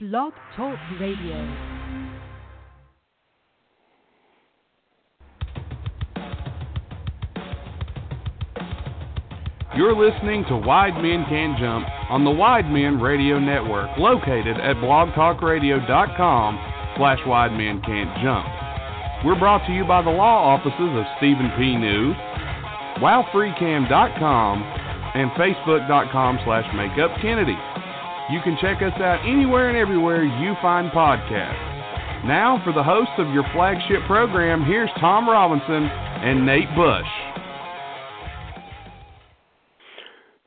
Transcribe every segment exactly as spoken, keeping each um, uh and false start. Blog Talk Radio. You're listening to Wide Men Can Jump on the Wide Men Radio Network, located at blogtalkradio.com slash Wide Men Can Jump. We're brought to you by the law offices of Stephen P. New, wow free cam dot com, and facebook.com slash makeupkennedy. You can check us out anywhere and everywhere you find podcasts. Now, for the hosts of your flagship program, here's Tom Robinson and Nate Bush.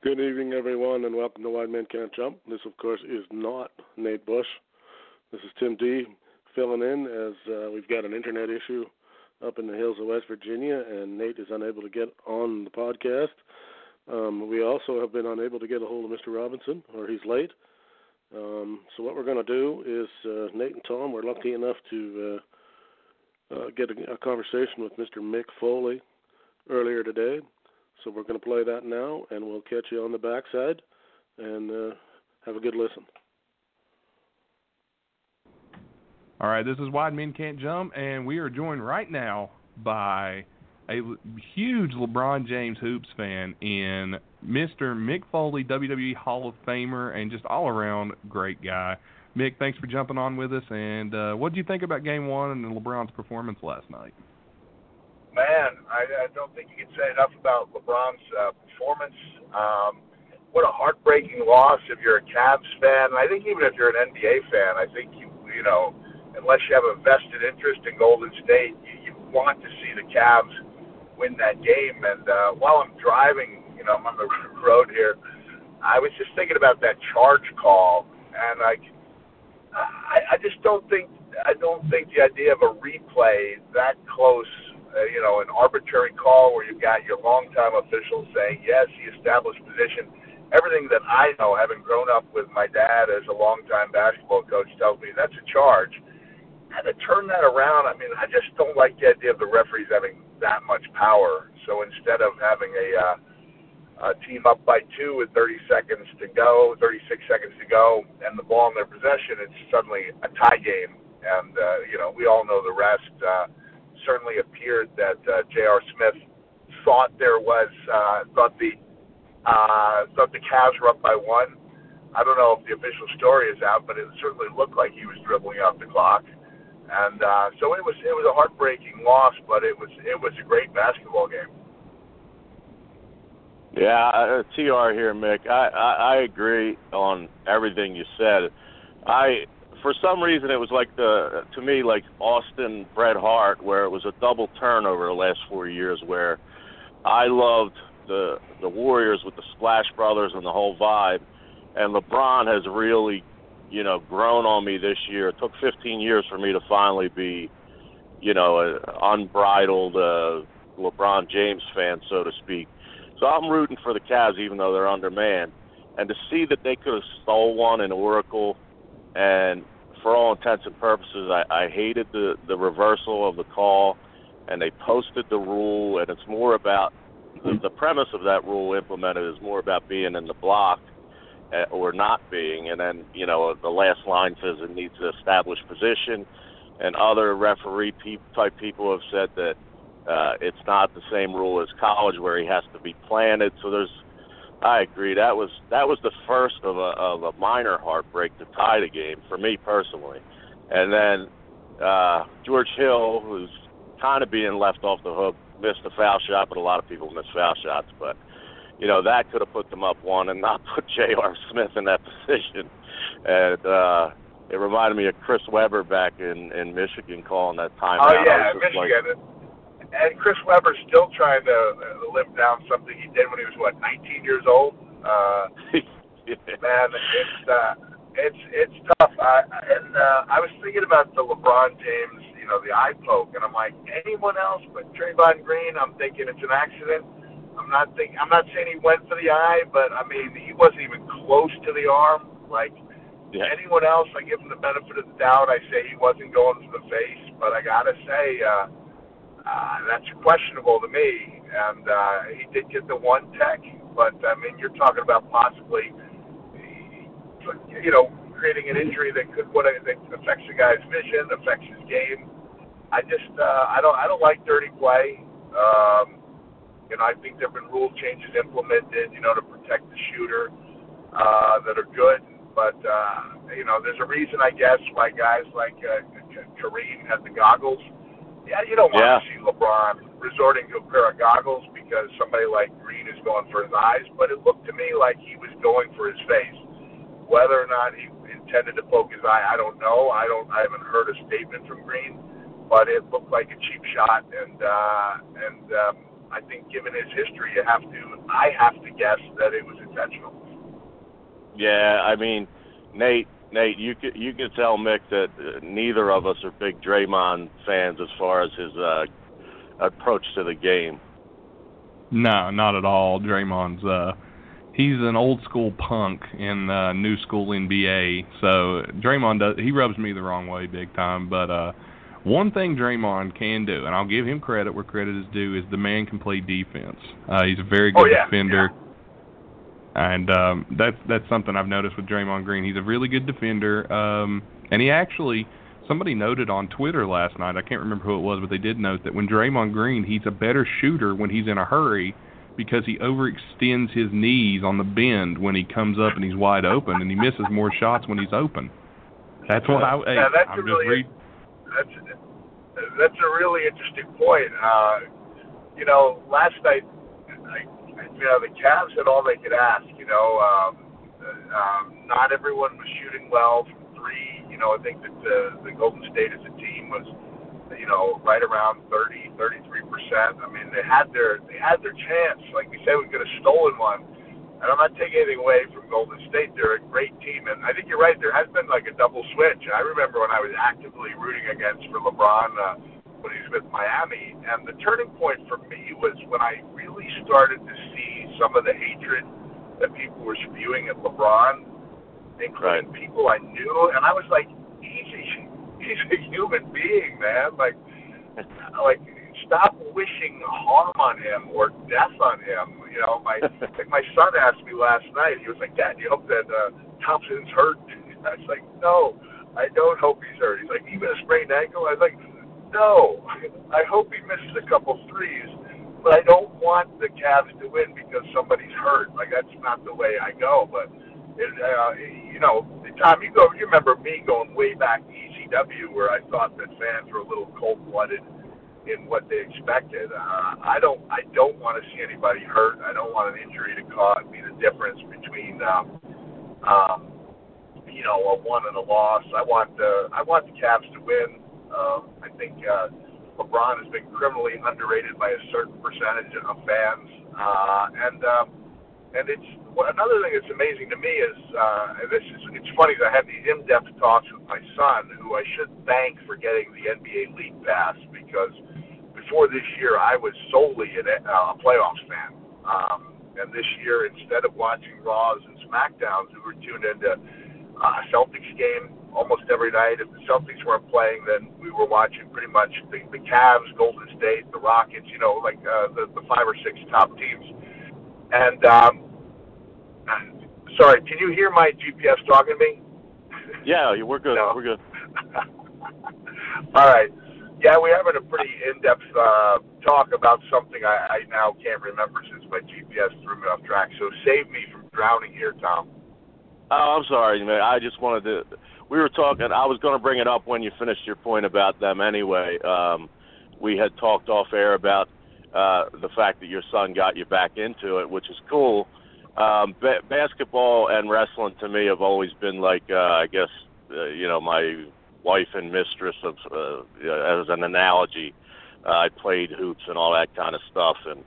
Good evening, everyone, and welcome to Wide Men Can't Jump. This, of course, is not Nate Bush. This is Tim D. filling in as uh, we've got an internet issue up in the hills of West Virginia, and Nate is unable to get on the podcast. Um, we also have been unable to get a hold of Mister Robinson, or he's late. Um, so what we're going to do is uh, Nate and Tom were lucky enough to uh, uh, get a, a conversation with Mister Mick Foley earlier today. So we're going to play that now, and we'll catch you on the backside, and uh, have a good listen. All right, this is Wide Men Can't Jump, and we are joined right now by a huge LeBron James Hoops fan in Mister Mick Foley, W W E Hall of Famer, and just all-around great guy. Mick, thanks for jumping on with us, and uh, what did you think about Game one and LeBron's performance last night? Man, I, I don't think you can say enough about LeBron's uh, performance. Um, what a heartbreaking loss if you're a Cavs fan. And I think even if you're an N B A fan, I think, you you know, unless you have a vested interest in Golden State, you, you want to see the Cavs win that game. And uh, while I'm driving, you know, I'm on the road here, I was just thinking about that charge call. And, like, I, I just don't think I don't think the idea of a replay that close, Uh, you know, an arbitrary call where you've got your longtime officials saying, yes, he established position. Everything that I know, having grown up with my dad as a longtime basketball coach, tells me that's a charge. And to turn that around, I mean, I just don't like the idea of the referees having that much power. So instead of having a, uh, a team up by two with thirty seconds to go, thirty-six seconds to go, and the ball in their possession, it's suddenly a tie game. And, uh, you know, we all know the rest. Uh, certainly appeared that uh, J R. Smith thought there was uh, thought the uh, thought the Cavs were up by one. I don't know if the official story is out, but it certainly looked like he was dribbling out the clock. And uh, so it was it was a heartbreaking loss, but it was it was a great basketball game. Yeah, uh, T R here, Mick. I, I, I agree on everything you said. I. For some reason, it was like the to me like Austin Bret Hart, where it was a double turnover the last four years. Where I loved the the Warriors with the Splash Brothers and the whole vibe, and LeBron has really, you know, grown on me this year. It took fifteen years for me to finally be, you know, an unbridled uh, LeBron James fan, so to speak. So I'm rooting for the Cavs, even though they're undermanned, and to see that they could have stole one in Oracle. And for all intents and purposes, I, I hated the, the reversal of the call, and they posted the rule, and it's more about the, the premise of that rule implemented is more about being in the block uh, or not being. And then, you know, the last line says it needs to establish position, and other referee pe- type people have said that uh, it's not the same rule as college where he has to be planted. So there's I agree. That was that was the first of a, of a minor heartbreak to tie the game for me personally. And then uh, George Hill, who's kind of being left off the hook, missed a foul shot, but a lot of people miss foul shots. But, you know, that could have put them up one and not put J R. Smith in that position. And uh, it reminded me of Chris Webber back in, in Michigan calling that timeout. Oh, yeah, Michigan. Like, and Chris Webber's still trying to live down something he did when he was, what, nineteen years old? Uh, man, it's uh, it's it's tough. I, and uh, I was thinking about the LeBron James, you know, the eye poke, and I'm like, anyone else but Draymond Green? I'm thinking it's an accident. I'm not think I'm not saying he went for the eye, but I mean he wasn't even close to the arm. Like yeah. Anyone else, I give him the benefit of the doubt. I say he wasn't going for the face, but I gotta say. Uh, Uh, that's questionable to me, and uh, he did get the one tech, but, I mean, you're talking about possibly, you know, creating an injury that could what that affects a guy's vision, affects his game. I just uh, I don't I don't like dirty play. Um, you know, I think there've been rule changes implemented, you know, to protect the shooter uh, that are good. But uh, you know, there's a reason, I guess, why guys like uh, Kareem had the goggles. Yeah, you don't want yeah. to see LeBron resorting to a pair of goggles because somebody like Green is going for his eyes. But it looked to me like he was going for his face. Whether or not he intended to poke his eye, I don't know. I don't. I haven't heard a statement from Green, but it looked like a cheap shot. And uh, and um, I think, given his history, you have to. I have to guess that it was intentional. Yeah, I mean, Nate, Nate, you could you could tell Mick that neither of us are big Draymond fans as far as his uh, approach to the game. No, not at all. Draymond's uh, he's an old school punk in uh, new school N B A. So Draymond does, he rubs me the wrong way big time. But uh, one thing Draymond can do, and I'll give him credit where credit is due, is the man can play defense. Uh, he's a very good oh, yeah, defender. Yeah. And um, that's that's something I've noticed with Draymond Green. He's a really good defender, um, and he actually somebody noted on Twitter last night. I can't remember who it was, but they did note that when Draymond Green, he's a better shooter when he's in a hurry because he overextends his knees on the bend when he comes up and he's wide open, and he misses more shots when he's open. That's what I. Hey, yeah, that's I'm a really read- that's a, that's a really interesting point. Uh, you know, last night. I, You know, the Cavs had all they could ask. You know, um, um, not everyone was shooting well from three. You know, I think that the, the Golden State as a team was, you know, right around thirty, thirty-three percent. I mean, they had their they had their chance. Like we said, we could have stolen one. And I'm not taking anything away from Golden State. They're a great team, and I think you're right. There has been like a double switch. I remember when I was actively rooting against for LeBron. Uh, when he was with Miami, and the turning point for me was when I really started to see some of the hatred that people were spewing at LeBron, including right. people I knew, and I was like, easy, he's a human being, man. Like, like, stop wishing harm on him or death on him. You know, my like my son asked me last night. He was like, Dad, you hope that uh, Thompson's hurt? And I was like, no, I don't hope he's hurt. He's like, even a sprained ankle. I was like, no, I hope he misses a couple threes, but I don't want the Cavs to win because somebody's hurt. Like, that's not the way I go. But, it, uh, you know, Tom, you, go, you remember me going way back to E C W where I thought that fans were a little cold-blooded in what they expected. Uh, I don't I don't want to see anybody hurt. I don't want an injury to cause be the difference between, um, um, you know, a won and a loss. I want the, I want the Cavs to win. Um, I think uh, LeBron has been criminally underrated by a certain percentage of fans, uh, and um, and it's well, another thing that's amazing to me is uh, and this is it's funny that I had these in-depth talks with my son, who I should thank for getting the N B A League Pass, because before this year I was solely an, uh, a playoffs fan, um, and this year instead of watching Raws and SmackDowns, we were tuned into a uh, Celtics game. Almost every night, if the Celtics weren't playing, then we were watching pretty much the, the Cavs, Golden State, the Rockets, you know, like uh, the, the five or six top teams. And, um, sorry, can you hear my G P S talking to me? Yeah, we're good. No. We're good. All right. Yeah, we're having a pretty in-depth uh, talk about something I, I now can't remember since my G P S threw me off track. So save me from drowning here, Tom. Oh, I'm sorry, man. I just wanted to... We were talking, I was going to bring it up when you finished your point about them anyway. Um, we had talked off air about uh, the fact that your son got you back into it, which is cool. Um, ba- basketball and wrestling to me have always been like, uh, I guess, uh, you know, my wife and mistress of, uh, as an analogy. Uh, I played hoops and all that kind of stuff and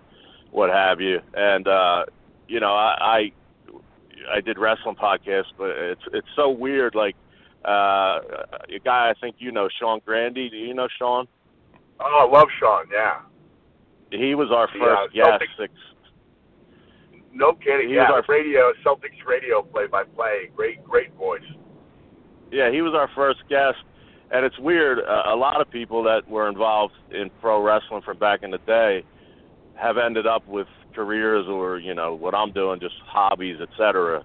what have you. And, uh, you know, I, I I did wrestling podcasts, but it's it's so weird, like, Uh, a guy I think you know, Sean Grandy. Do you know Sean? Oh, I love Sean, yeah. He was our first yeah, guest. Six. No kidding, he yeah. Was our radio, Celtics radio play-by-play. Great, great voice. Yeah, he was our first guest. And it's weird, uh, a lot of people that were involved in pro wrestling from back in the day have ended up with careers or, you know, what I'm doing, just hobbies, et cetera.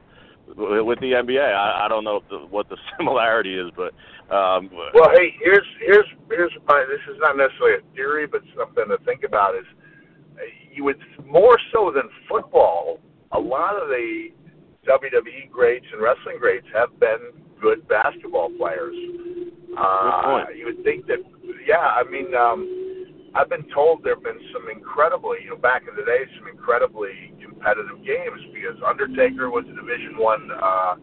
with the N B A. I, I don't know if the, what the similarity is, but um, well, hey, here's here's here's my, this is not necessarily a theory, but something to think about is you would more so than football. A lot of the W W E greats and wrestling greats have been good basketball players. Uh, good point. You would think that, yeah. I mean, um, I've been told there have been some incredibly, you know, back in the day, some incredibly competitive games because Undertaker was a Division One uh,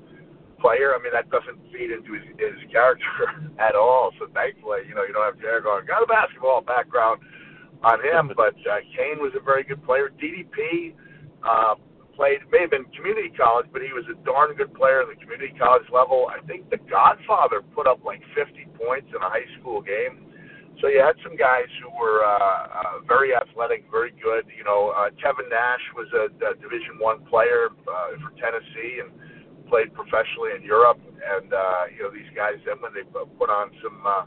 player. I mean, that doesn't feed into his, his character at all. So thankfully, you know, you don't have Jared going, got a basketball background on him. But uh, Kane was a very good player. D D P. Uh, Played, may have been community college, but he was a darn good player at the community college level. I think the Godfather put up like fifty points in a high school game. So you had some guys who were uh, uh, very athletic, very good. You know, uh, Kevin Nash was a, a Division One player uh, for Tennessee and played professionally in Europe. And uh, you know, these guys then when they put on some uh,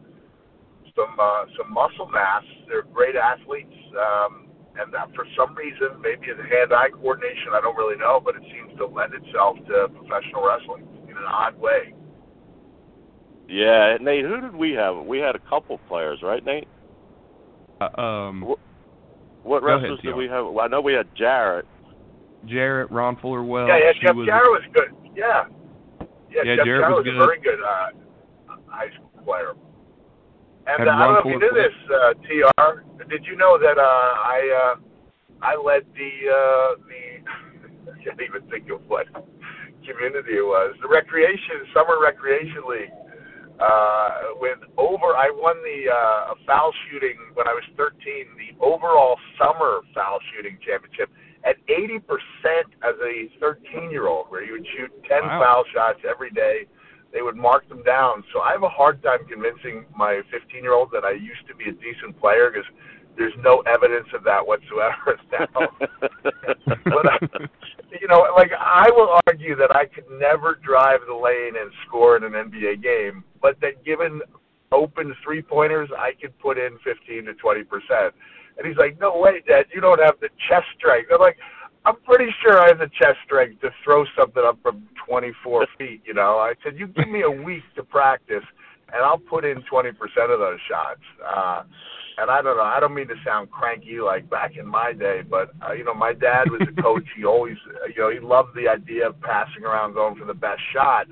some uh, some muscle mass, they're great athletes. Um, And that for some reason, maybe it's hand-eye coordination, I don't really know, but it seems to lend itself to professional wrestling in an odd way. Yeah, Nate, who did we have? We had a couple players, right, Nate? Uh, um, What, what wrestlers ahead, did we have? Well, I know we had Jarrett. Jarrett, Ron Fuller-Wells. Yeah, yeah, Jeff was, Jarrett was good. Yeah. Yeah, yeah Jeff Jarrett, Jarrett was, was a very good uh, high school player. And uh, I don't know if you knew this, uh, T R. Did you know that uh, I uh, I led the uh, the I can't even think of what community it was, the recreation summer recreation league uh, with over I won the uh, foul shooting when I was thirteen, the overall summer foul shooting championship at eighty percent as a thirteen year old, where you would shoot ten wow. foul shots every day. They would mark them down. So I have a hard time convincing my fifteen-year-old that I used to be a decent player because there's no evidence of that whatsoever now. But I, you know, like I will argue that I could never drive the lane and score in an N B A game, but that given open three-pointers, I could put in fifteen to twenty percent. And he's like, no way, Dad, you don't have the chest strength. I'm like, I'm pretty sure I have the chest strength to throw something up from twenty-four feet, you know. I said, you give me a week to practice, and I'll put in twenty percent of those shots. Uh, and I don't know, I don't mean to sound cranky like back in my day, but, uh, you know, my dad was a coach. He always, you know, he loved the idea of passing around, going for the best shot.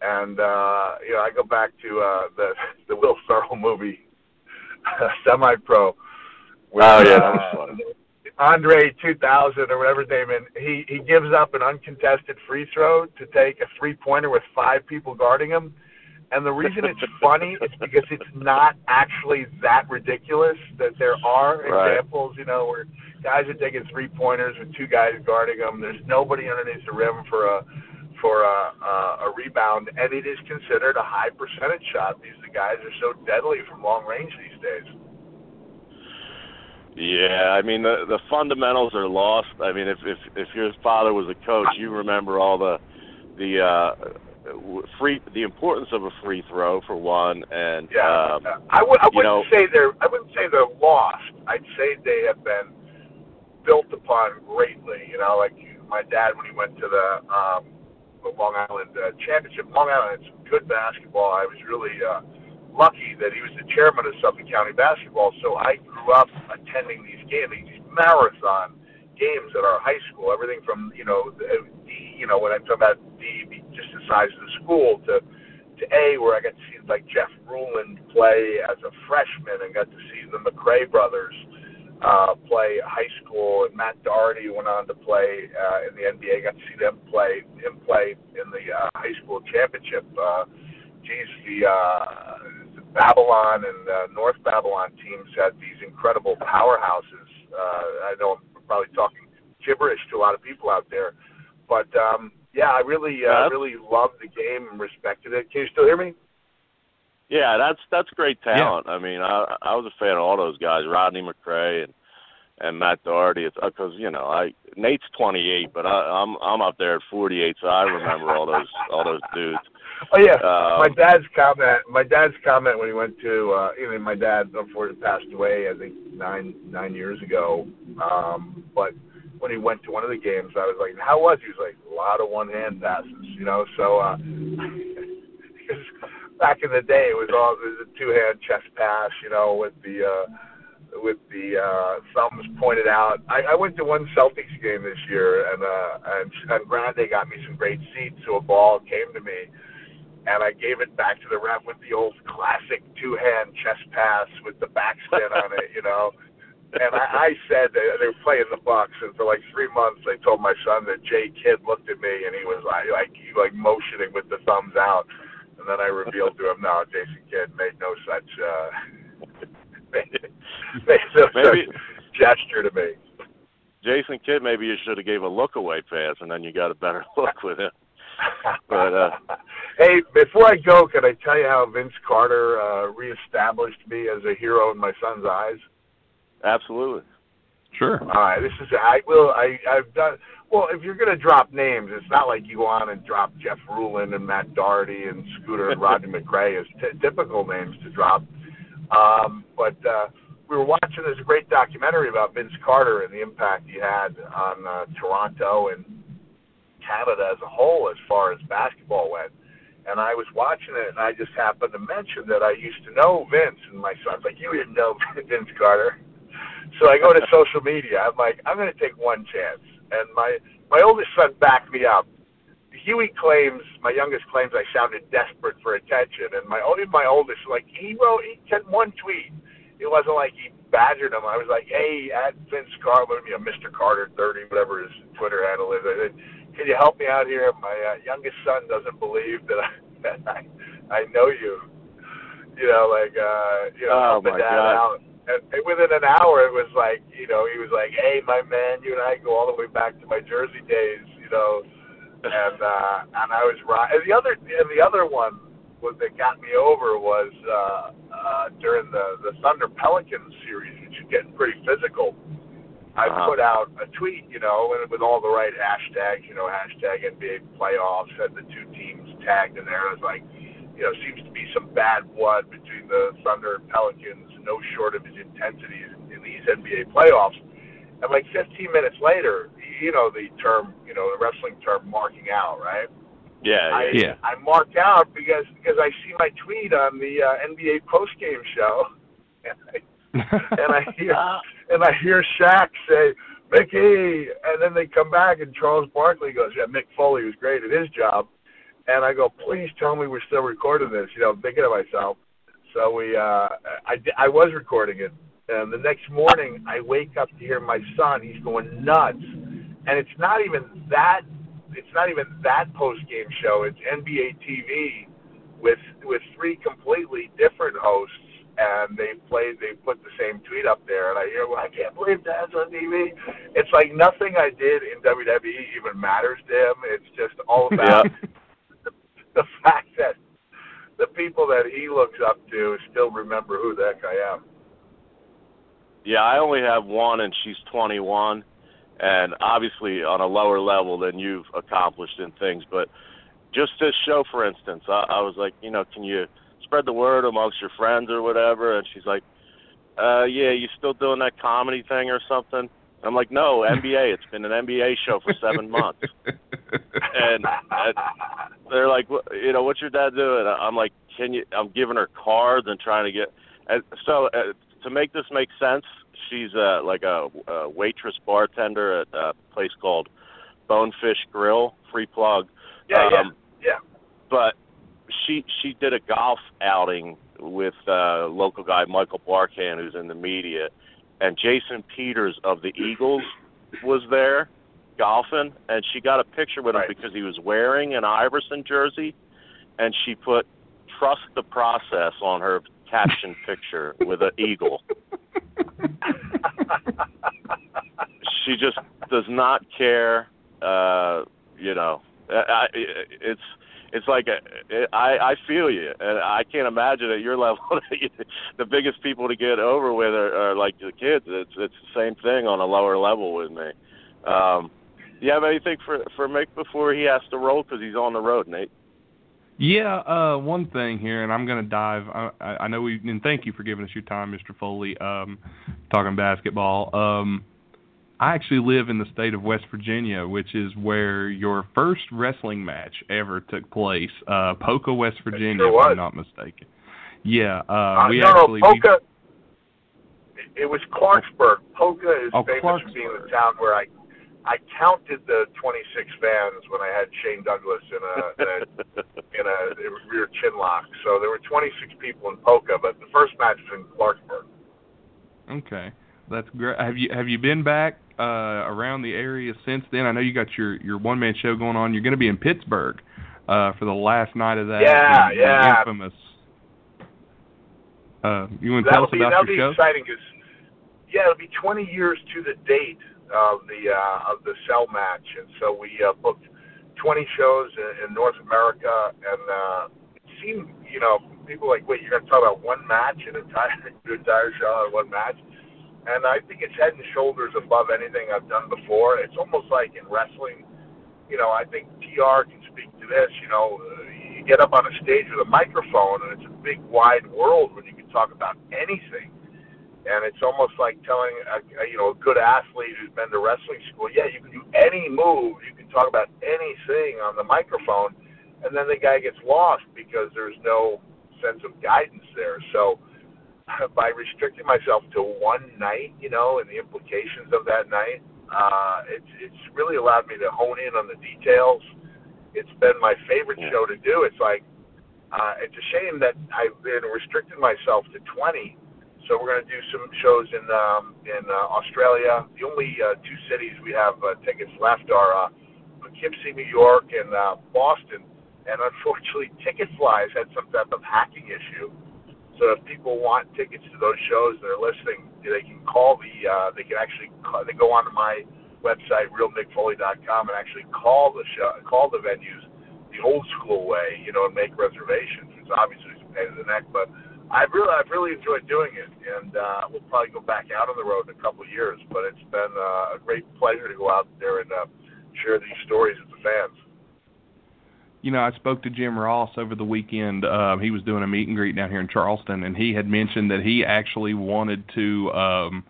And, uh, you know, I go back to uh, the, the Will Ferrell movie, Semi-Pro. Where, oh, yeah, that was fun. Uh, Andre two thousand or whatever, Damon, he, he gives up an uncontested free throw to take a three-pointer with five people guarding him. And the reason it's funny is because it's not actually that ridiculous that there are right. examples, you know, where guys are taking three-pointers with two guys guarding them. There's nobody underneath the rim for a for a, a, a rebound, and it is considered a high percentage shot. These the guys are so deadly from long range these days. Yeah, I mean the the fundamentals are lost. I mean, if if if your father was a coach, you remember all the the uh, free the importance of a free throw for one. And yeah, um, I would I wouldn't you know, say they're I wouldn't say they're lost. I'd say they have been built upon greatly. You know, like my dad when he went to the um, the Long Island uh, championship. Long Island had some good basketball. I was really. Uh, lucky that he was the chairman of Suffolk County Basketball, so I grew up attending these games, these marathon games at our high school, everything from, you know, the, you know, when I'm talking about D, just the size of the school, to, to A, where I got to see, like, Jeff Ruland play as a freshman and got to see the McRae brothers uh, play high school, and Matt Daugherty went on to play uh, in the N B A, got to see them play, him play in the uh, high school championship. Uh, geez, the... Uh, Babylon and uh, North Babylon teams had these incredible powerhouses. Uh, I know I'm probably talking gibberish to a lot of people out there, but um, yeah, I really, uh, yep. really loved the game and respected it. Can you still hear me? Yeah, that's that's great talent. Yeah. I mean, I, I was a fan of all those guys, Rodney McRae and and Matt Daugherty. Because you know, I Nate's twenty-eight, but I, I'm I'm up there at forty-eight, so I remember all those all those dudes. Oh yeah, um, my dad's comment. My dad's comment when he went to, uh, you know, my dad unfortunately passed away, I think nine nine years ago. Um, but when he went to one of the games, I was like, "How was?" He was like, lot of one-hand passes, you know. So uh, back in the day, it was all it was a two-hand chest pass, you know, with the uh, with the uh, thumbs pointed out. I, I went to one Celtics game this year, and uh, and, and Grande got me some great seats, so a ball came to me, and I gave it back to the ref with the old classic two-hand chest pass with the backspin on it, you know. And I, I said that they were playing the Bucks, and for like three months, I told my son that Jay Kidd looked at me, and he was like, like, he like motioning with the thumbs out. And then I revealed to him, no, Jason Kidd made no such, uh, made, made no maybe, such gesture to me. Jason Kidd, maybe you should have gave a look-away pass, and then you got a better look with him. But, uh, hey, before I go, can I tell you how Vince Carter uh, reestablished me as a hero in my son's eyes? Absolutely. Sure. All right. This is I will I I've done well. If you're going to drop names, it's not like you go on and drop Jeff Ruland and Matt Daugherty and Scooter and Rodney McRae as t- typical names to drop. Um, but uh, we were watching this great documentary about Vince Carter and the impact he had on uh, Toronto and Canada as a whole as far as basketball went. And I was watching it, and I just happened to mention that I used to know Vince, and my son's like, "You didn't know Vince Carter." So I go to social media. I'm like, I'm going to take one chance. And my, my oldest son backed me up. Huey claims, my youngest claims I sounded desperate for attention. And my only my oldest, like, he wrote, he sent one tweet. It wasn't like he badgered him. I was like, hey, at Vince Carter, you know, Mister Carter thirty, whatever his Twitter handle is. I said, can you help me out here? My uh, youngest son doesn't believe that I, that I I know you. You know, like, uh, you know, oh, helping dad out. And within an hour, it was like, you know, he was like, hey, my man, you and I go all the way back to my Jersey days, you know. And uh, and I was right. And the other and the other one was, that got me over was uh, uh, during the, the Thunder Pelicans series, which is getting pretty physical. I uh-huh. put out a tweet, you know, and with all the right hashtags, you know, hashtag N B A playoffs, had the two teams tagged in there. I was like, you know, seems to be some bad blood between the Thunder and Pelicans. No shortage of intensity in these N B A playoffs. And like fifteen minutes later, you know the term, you know the wrestling term, marking out, right? Yeah, I, yeah. I marked out because because I see my tweet on the uh, N B A postgame show, and I, and I hear and I hear Shaq say, "Mickey," and then they come back and Charles Barkley goes, "Yeah, Mick Foley was great at his job," and I go, "Please tell me we're still recording this." You know, I'm thinking to myself. So we, uh, I, I was recording it, and the next morning I wake up to hear my son. He's going nuts, and it's not even that. It's not even that post game show. It's N B A T V with with three completely different hosts, and they played. They put the same tweet up there, and I hear, "Well, I can't believe Dad's on T V." It's like nothing I did in W W E even matters to him. It's just all about yeah. the, the fact that the people that he looks up to still remember who the heck I am. Yeah, I only have one, and she's twenty-one, and obviously on a lower level than you've accomplished in things. But just this show, for instance, I, I was like, you know, can you spread the word amongst your friends or whatever? And she's like, uh, yeah, you still doing that comedy thing or something? And I'm like, no, N B A. It's been an N B A show for seven months. And, and they're like, you know, what's your dad doing? I'm like, can you? I'm giving her cards and trying to get. And so uh, to make this make sense, she's uh, like a, a waitress bartender at a place called Bonefish Grill. Free plug. Yeah, um, yeah, yeah. But she she did a golf outing with uh, local guy Michael Barkan, who's in the media, and Jason Peters of the Eagles was there golfing, and she got a picture with him right. because he was wearing an Iverson jersey, and she put "trust the process" on her caption picture with an eagle. She just does not care. Uh, you know, I, it's it's like a, I I feel you, and I can't imagine at your level the biggest people to get over with are, are like the kids. It's it's the same thing on a lower level with me. Um, Do you have anything for, for Mick before he has to roll because he's on the road, Nate? Yeah, uh, one thing here, and I'm going to dive. I, I know we – and thank you for giving us your time, Mister Foley, um, talking basketball. Um, I actually live in the state of West Virginia, which is where your first wrestling match ever took place, uh, Poca, West Virginia, if I'm not mistaken. Yeah, uh, uh, we no, actually... Poca, we, it was Clarksburg. Poca is oh, famous Clarksburg. for being the town where I I counted the twenty-six fans when I had Shane Douglas in a, in a, in a, in a rear chin lock. So there were twenty-six people in Poca, but the first match was in Clarksburg. Okay, that's great. Have you have you been back uh, around the area since then? I know you got your, your one-man show going on. You're going to be in Pittsburgh uh, for the last night of that. Yeah, and, yeah. Uh, infamous. Uh, you want to that'll tell us be, about your show? That'll be exciting because, yeah, it'll be twenty years to the date of the uh, of the cell match, and so we uh, booked twenty shows in, in North America, and uh, it seemed, you know, people were like, wait, you're going to talk about one match, an entire, an entire show, or one match? And I think it's head and shoulders above anything I've done before. It's almost like in wrestling, you know, I think T R can speak to this, you know, you get up on a stage with a microphone, and it's a big, wide world when you can talk about anything. And it's almost like telling a, a, you know, a good athlete who's been to wrestling school, yeah, you can do any move, you can talk about anything on the microphone, and then the guy gets lost because there's no sense of guidance there. So by restricting myself to one night, you know, and the implications of that night, uh, it's it's really allowed me to hone in on the details. It's been my favorite show to do. It's like uh, it's a shame that I've been restricting myself to twenty. So we're going to do some shows in um, in uh, Australia. The only uh, two cities we have uh, tickets left are uh, Poughkeepsie, New York, and uh, Boston. And unfortunately, Ticketfly's had some type of hacking issue. So if people want tickets to those shows, they're listening. They can call the. Uh, they can actually call, they go onto my website, real mick foley dot com, and actually call the show, call the venues the old school way, you know, and make reservations. It's obviously a pain in the neck, but. I've really, I've really enjoyed doing it, and uh, we'll probably go back out on the road in a couple of years, but it's been uh, a great pleasure to go out there and uh, share these stories with the fans. You know, I spoke to Jim Ross over the weekend. Uh, he was doing a meet and greet down here in Charleston, and he had mentioned that he actually wanted to um,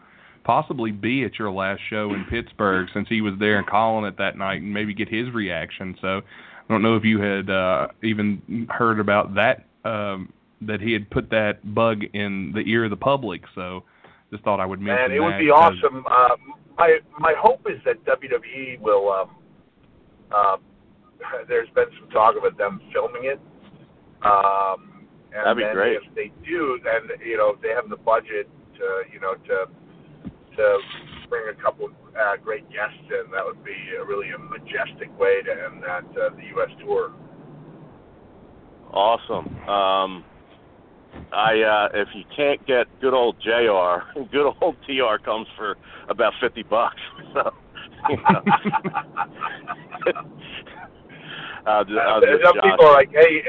possibly be at your last show in Pittsburgh since he was there and calling it that night and maybe get his reaction. So I don't know if you had uh, even heard about that um that he had put that bug in the ear of the public, so just thought I would mention that. And it would be awesome. Uh, my my hope is that W W E will, um, uh, there's been some talk about them filming it. Um, and That'd be then great. If they do, then, you know, if they have the budget to, you know, to to bring a couple of uh, great guests in, that would be a really a majestic way to end that, uh, the U S tour. Awesome. Um I uh, if you can't get good old J R, good old T R comes for about fifty bucks. So, you know. I'll just, I'll just some people are like, "Hey,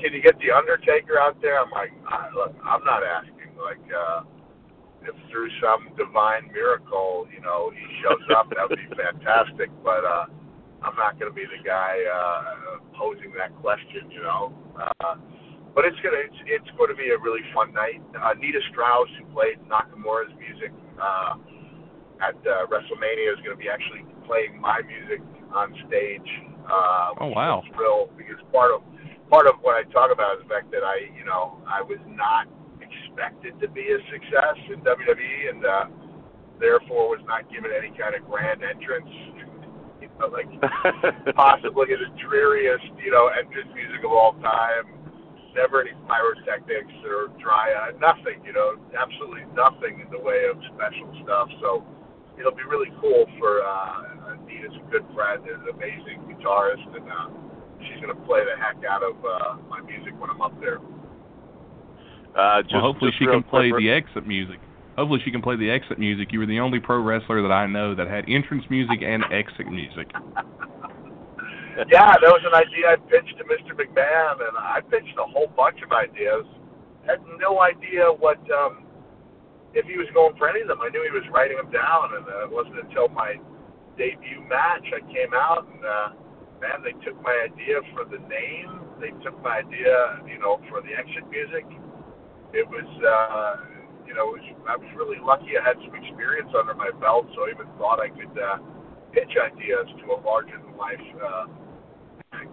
can you get the Undertaker out there?" I'm like, "Look, I'm not asking. Like, uh, if through some divine miracle, you know, he shows up, that would be fantastic. But uh, I'm not going to be the guy uh, posing that question, you know." Uh, But it's gonna it's, it's going to be a really fun night. Uh, Nita Strauss, who played Nakamura's music uh, at uh, WrestleMania, is going to be actually playing my music on stage. Uh, oh wow! Real, because part of part of what I talk about is the fact that I you know I was not expected to be a success in W W E, and uh, therefore was not given any kind of grand entrance. You know, like possibly the dreariest you know entrance music of all time. Never any pyrotechnics or dry eye, nothing, you know, absolutely nothing in the way of special stuff. So it'll be really cool for uh, Nita's a good friend, an amazing guitarist, and uh, she's going to play the heck out of uh, my music when I'm up there. Uh, just, well, hopefully she can play the exit music. Hopefully she can play the exit music. You were the only pro wrestler that I know that had entrance music and exit music. Yeah, that was an idea I pitched to Mister McMahon, and I pitched a whole bunch of ideas. I had no idea what, um, if he was going for any of them. I knew he was writing them down, and uh, it wasn't until my debut match I came out, and, uh, man, they took my idea for the name. They took my idea, you know, for the exit music. It was, uh, you know, was, I was really lucky. I had some experience under my belt, so I even thought I could uh, pitch ideas to a larger-than-life uh,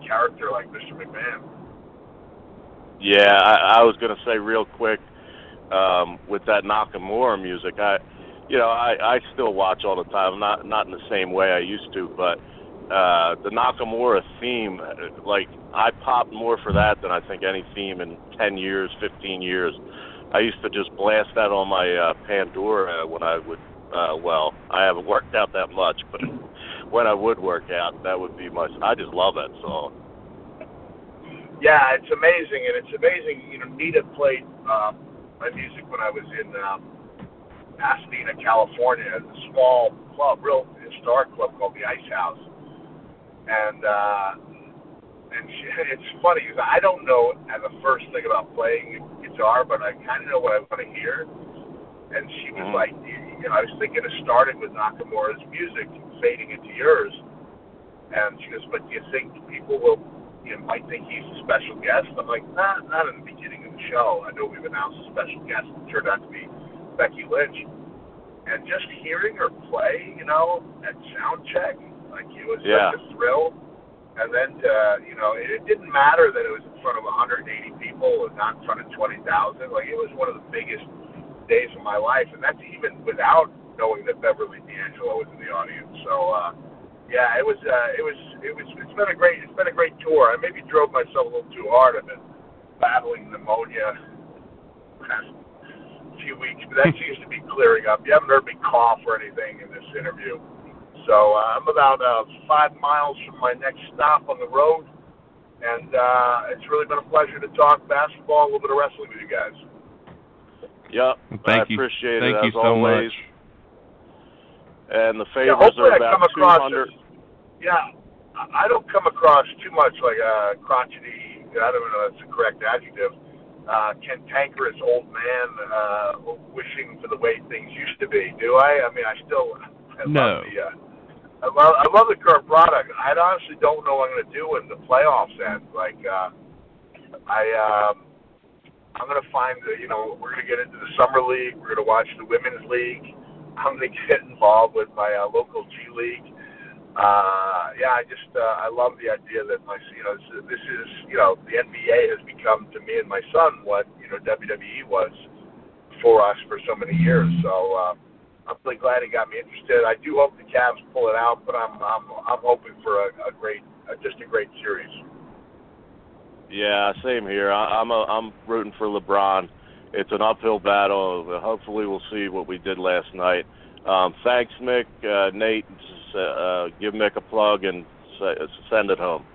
character like Mister McMahon. Yeah, I, I was going to say real quick um, with that Nakamura music. I, you know, I, I still watch all the time. Not not in the same way I used to, but uh, the Nakamura theme, like I popped more for that than I think any theme in ten years, fifteen years. I used to just blast that on my uh, Pandora when I would, uh, well, I haven't worked out that much, but when I would work out, that would be my, I just love that song. Yeah, it's amazing, and it's amazing, you know, Nita played uh, my music when I was in um, Pasadena, California, at a small club, real historic club called the Ice House, and, uh, and she, it's funny, because I don't know the first thing about playing guitar, but I kind of know what I want to hear, and she was mm-hmm. like, you know, I was thinking it started with Nakamura's music fading into yours, and she goes, but do you think people will, you know, might think he's a special guest? I'm like, nah, not in the beginning of the show. I know we've announced a special guest. It turned out to be Becky Lynch, and just hearing her play, you know, at sound check, like it was yeah. such a thrill. And then, uh, you know, it, it didn't matter that it was in front of one hundred eighty people and not in front of twenty thousand. Like, it was one of the biggest days of my life. And that's even without knowing that Beverly D'Angelo was in the audience. So, uh, yeah, it was, uh, it was, it was, it's been a great, it's been a great tour. I maybe drove myself a little too hard. I've been battling pneumonia the past few weeks, but that seems to be clearing up. You haven't heard me cough or anything in this interview. So uh, I'm about uh, five miles from my next stop on the road, and uh, it's really been a pleasure to talk basketball, a little bit of wrestling with you guys. Yep, well, I you. appreciate Thank it as so always. Much. And the favors yeah, are about two hundred. As, yeah, I don't come across too much like a crotchety, I don't know if that's the correct adjective, uh, cantankerous old man uh, wishing for the way things used to be, do I? I mean, I still I no. love the... Uh, I love, I love the current product. I honestly don't know what I'm going to do when the playoffs end. Like, uh, I, um, I'm going to find, the, you know, we're going to get into the summer league. We're going to watch the women's league. I'm going to get involved with my uh, local G League. Uh, yeah, I just, uh, I love the idea that my, you know, this, this is, you know, the N B A has become to me and my son what, you know, W W E was for us for so many years. So, uh, I'm really glad he got me interested. I do hope the Cavs pull it out, but I'm I'm I'm hoping for a, a great, a, just a great series. Yeah, same here. I, I'm a, I'm rooting for LeBron. It's an uphill battle. Hopefully, we'll see what we did last night. Um, thanks, Mick, uh, Nate. Just, uh, give Mick a plug and send it home.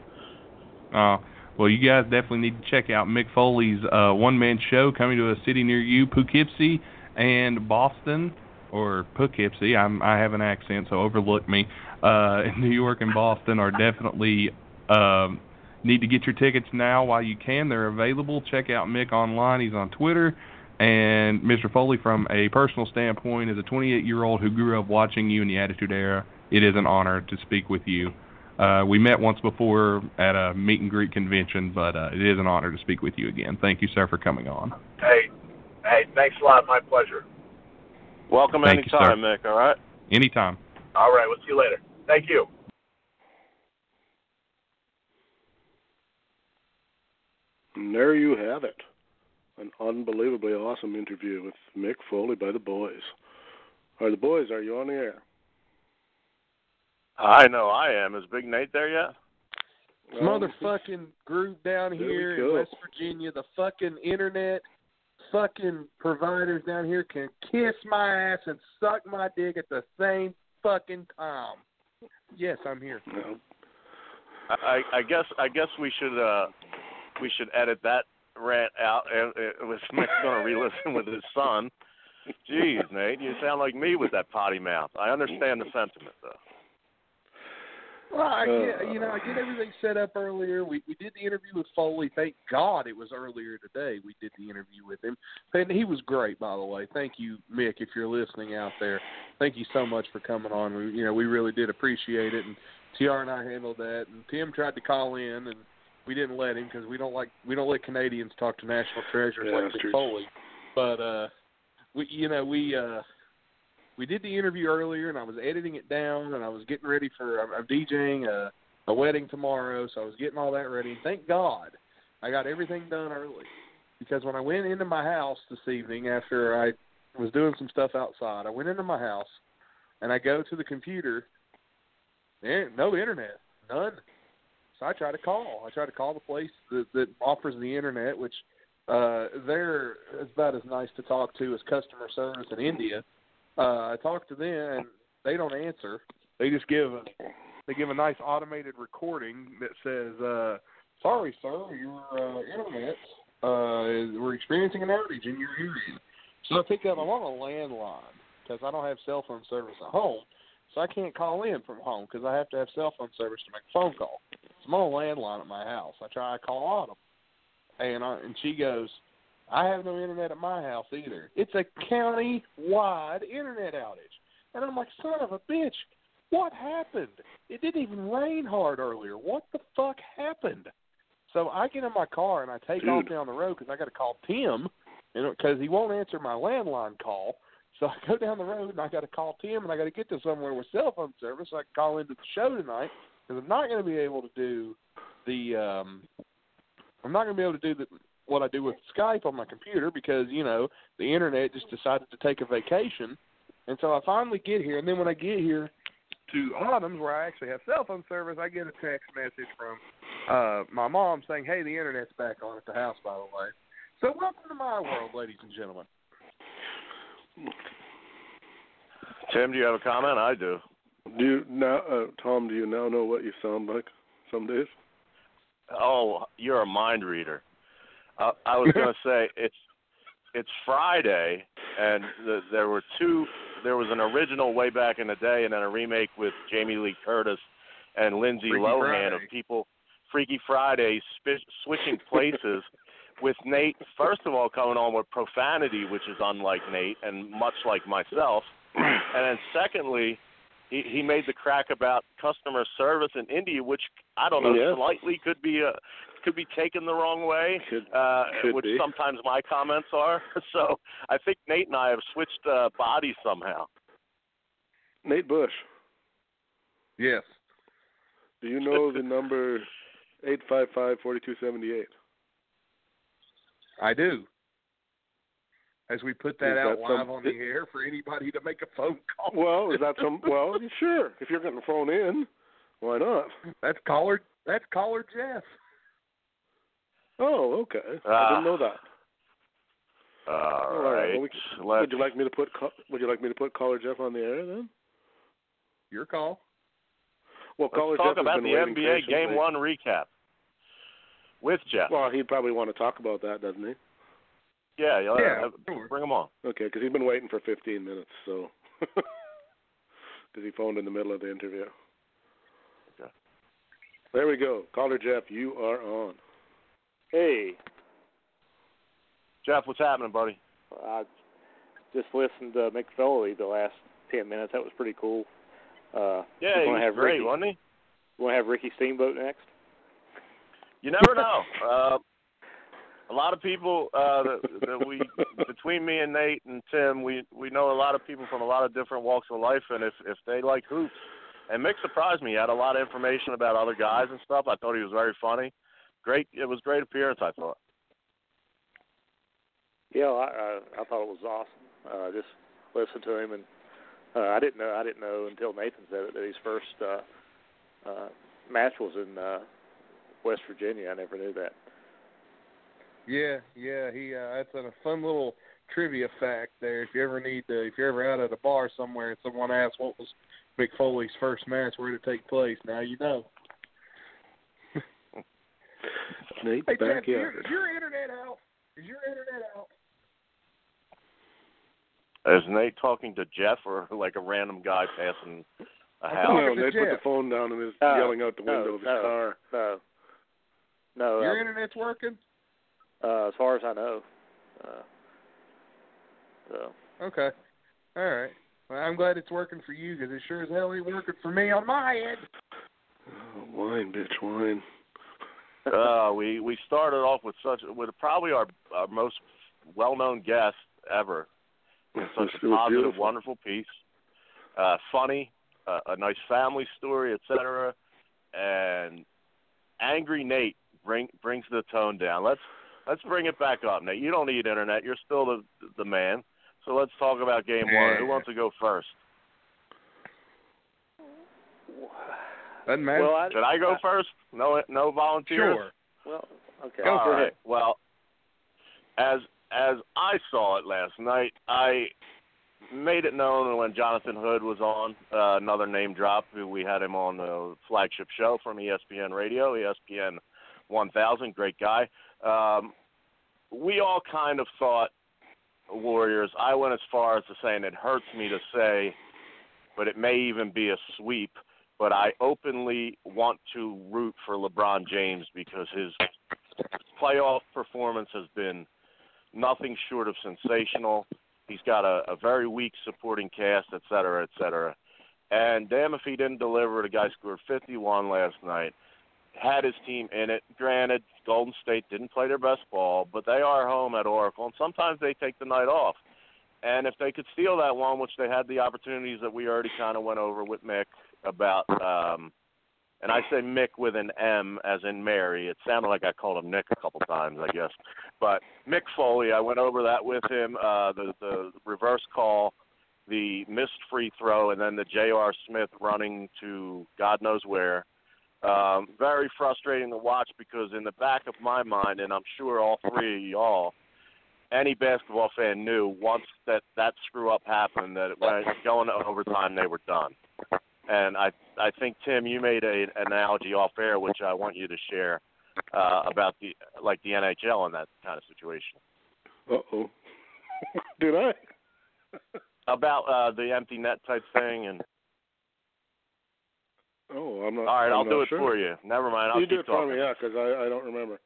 Uh, well, you guys definitely need to check out Mick Foley's uh, one-man show coming to a city near you, Poughkeepsie and Boston. Or Poughkeepsie, I'm, I have an accent, so overlook me. Uh, New York and Boston are definitely um, need to get your tickets now while you can. They're available. Check out Mick online. He's on Twitter. And Mister Foley, from a personal standpoint, as a twenty-eight-year-old who grew up watching you in the Attitude Era, it is an honor to speak with you. Uh, we met once before at a meet-and-greet convention, but uh, it is an honor to speak with you again. Thank you, sir, for coming on. Hey, hey, thanks a lot. My pleasure. Welcome Thank anytime, you, Mick, all right? Anytime. All right, we'll see you later. Thank you. And there you have it. An unbelievably awesome interview with Mick Foley by the boys. Are the boys, are you on the air? I know I am. Is Big Nate there yet? Well, motherfucking groove down here in West Virginia, the fucking internet... fucking providers down here can kiss my ass and suck my dick at the same fucking time. Yes, I'm here. No. I, I guess I guess we should uh, we should edit that rant out. It was Mick's gonna re-listen with his son. Jeez, Nate, you sound like me with that potty mouth. I understand the sentiment though. Well, I get, you know, I get everything set up earlier. We we did the interview with Foley. Thank God it was earlier today. We did the interview with him, and he was great, by the way. Thank you, Mick, if you're listening out there. Thank you so much for coming on. We, you know, we really did appreciate it. And T R and I handled that. And Tim tried to call in, and we didn't let him because we don't like we don't let Canadians talk to national treasures yeah, like Foley. But uh, we, you know, we uh, we did the interview earlier, and I was editing it down, and I was getting ready for I'm, I'm DJing a, a wedding tomorrow, so I was getting all that ready. Thank God I got everything done early, because when I went into my house this evening after I was doing some stuff outside, I went into my house, and I go to the computer. There ain't no internet, none. So I try to call. I try to call the place that, that offers the internet, which uh, they're about as nice to talk to as customer service in India. Uh, I talk to them, and they don't answer. They just give a, they give a nice automated recording that says, uh, "Sorry, sir, your uh, internet uh, we're experiencing an outage in your area." So I pick up. I'm on a landline because I don't have cell phone service at home. So I can't call in from home because I have to have cell phone service to make a phone call. So I'm on a landline at my house. I try to call Autumn, and, I, and she goes, "I have no internet at my house either. It's a county-wide internet outage." And I'm like, son of a bitch, what happened? It didn't even rain hard earlier. What the fuck happened? So I get in my car, and I take Dude. off down the road because I got to call Tim because he won't answer my landline call. So I go down the road, and I got to call Tim, and I got to get to somewhere with cell phone service so I can call into the show tonight, because I'm not going to be able to do the um, I'm not going to be able to do the, what I do with Skype on my computer, because you know the internet just decided to take a vacation, and so I finally get here, and then when I get here to Autumn's where I actually have cell phone service, I get a text message from uh, my mom saying, "Hey, the internet's back on at the house, by the way." So welcome to my world, ladies and gentlemen. Tim, do you have a comment? I do. Do you now, uh, Tom? Do you now know what you sound like some days? Oh, you're a mind reader. Uh, I was going to say it's it's Friday, and the, there were two. There was an original way back in the day, and then a remake with Jamie Lee Curtis and Lindsay Freaky Lohan Friday. Of people Freaky Friday sp- switching places. With Nate, first of all, coming on with profanity, which is unlike Nate and much like myself. And then secondly, he, he made the crack about customer service in India, which I don't know, yeah. slightly could be a, could be taken the wrong way, could, uh, could which be. Sometimes my comments are. So I think Nate and I have switched uh, bodies somehow. Nate Bush. Yes. Do you know the number eight five five, four two seven eight? I do. As we put that out that live some, on the air for anybody to make a phone call. Well, is that some? Well, sure. If you're going to phone in, why not? That's caller. That's caller Jeff. Oh, okay. Uh, I didn't know that. All, all right. right. Well, we, would you like me to put? Would you like me to put caller Jeff on the air then? Your call. Well, Let's caller talk Jeff about has been the waiting N B A patiently. Game One recap. With Jeff. Well, he'd probably want to talk about that, doesn't he? Yeah, yeah. Bring him on. Okay, because he's been waiting for fifteen minutes, so. Because he phoned in the middle of the interview. Okay. There we go. Caller Jeff, you are on. Hey. Jeff, what's happening, buddy? I just listened to Mick Foley the last ten minutes. That was pretty cool. Uh, yeah, he was have great, Ricky. wasn't he? You want to have Ricky Steamboat next? You never know. Uh, a lot of people uh, that, that we, between me and Nate and Tim, we, we know a lot of people from a lot of different walks of life, and if, if they like hoops, and Mick surprised me. He had a lot of information about other guys and stuff. I thought he was very funny. Great, it was a great appearance, I thought. Yeah, I, I, I thought it was awesome. Uh, just listened to him, and uh, I didn't know I didn't know until Nathan said it that his first uh, uh, match was in. Uh, West Virginia. I never knew that. Yeah, yeah. He uh, that's a fun little trivia fact there. If you ever need to, if you're ever out at a bar somewhere and someone asks what was Mick Foley's first match, where did it take place? Now you know. Nate, hey, back Jeff, your, is your internet out? Is your internet out? Is Nate talking to Jeff or like a random guy passing? No, they put the phone down and is no, yelling out the window no, of his no, car. No, no. Your um, internet's working? Uh, as far as I know. Uh, so. Okay. All right. Well, I'm glad it's working for you because it sure as hell ain't working for me on my end. Oh, wine, bitch, wine. uh, we we started off with such with probably our, our most well-known guest ever. It's such a positive, beautiful. wonderful piece. Uh, funny, uh, a nice family story, et cetera. And Angry Nate bring, brings the tone down. Let's let's bring it back up, Nate. You don't need internet. You're still the the man. So let's talk about game yeah. one. Who wants to go first? Doesn't matter. Well, I, Should I go I, first? No, no volunteers. Sure. Well, okay. Go All for right. it. Well, as as I saw it last night, I made it known when Jonathan Hood was on uh, another name drop. We had him on the flagship show from E S P N Radio, E S P N one thousand. Great guy. Um, we all kind of thought Warriors. I went as far as to saying it hurts me to say, but it may even be a sweep. But I openly want to root for LeBron James because his playoff performance has been nothing short of sensational. He's got a, a very weak supporting cast, et cetera, et cetera. And damn if he didn't deliver. The guy scored fifty-one last night, had his team in it. Granted, Golden State didn't play their best ball, but they are home at Oracle, and sometimes they take the night off. And if they could steal that one, which they had the opportunities that we already kind of went over with Mick, about, um, and I say Mick with an M as in Mary. It sounded like I called him Nick a couple times, I guess. But Mick Foley, I went over that with him, uh, the, the reverse call, the missed free throw, and then the J R. Smith running to God knows where. Um, very frustrating to watch because in the back of my mind, and I'm sure all three of y'all, any basketball fan knew once that that screw-up happened that it went going to overtime, they were done. And I, I think, Tim, you made a, an analogy off air, which I want you to share uh, about the like the N H L in that kind of situation. Uh-oh. Did I? About uh, the empty net type thing. And Oh, I'm not All right, I'm I'll not do it sure. for you. Never mind. I'll you keep do it talking. for me, yeah, because I, I don't remember.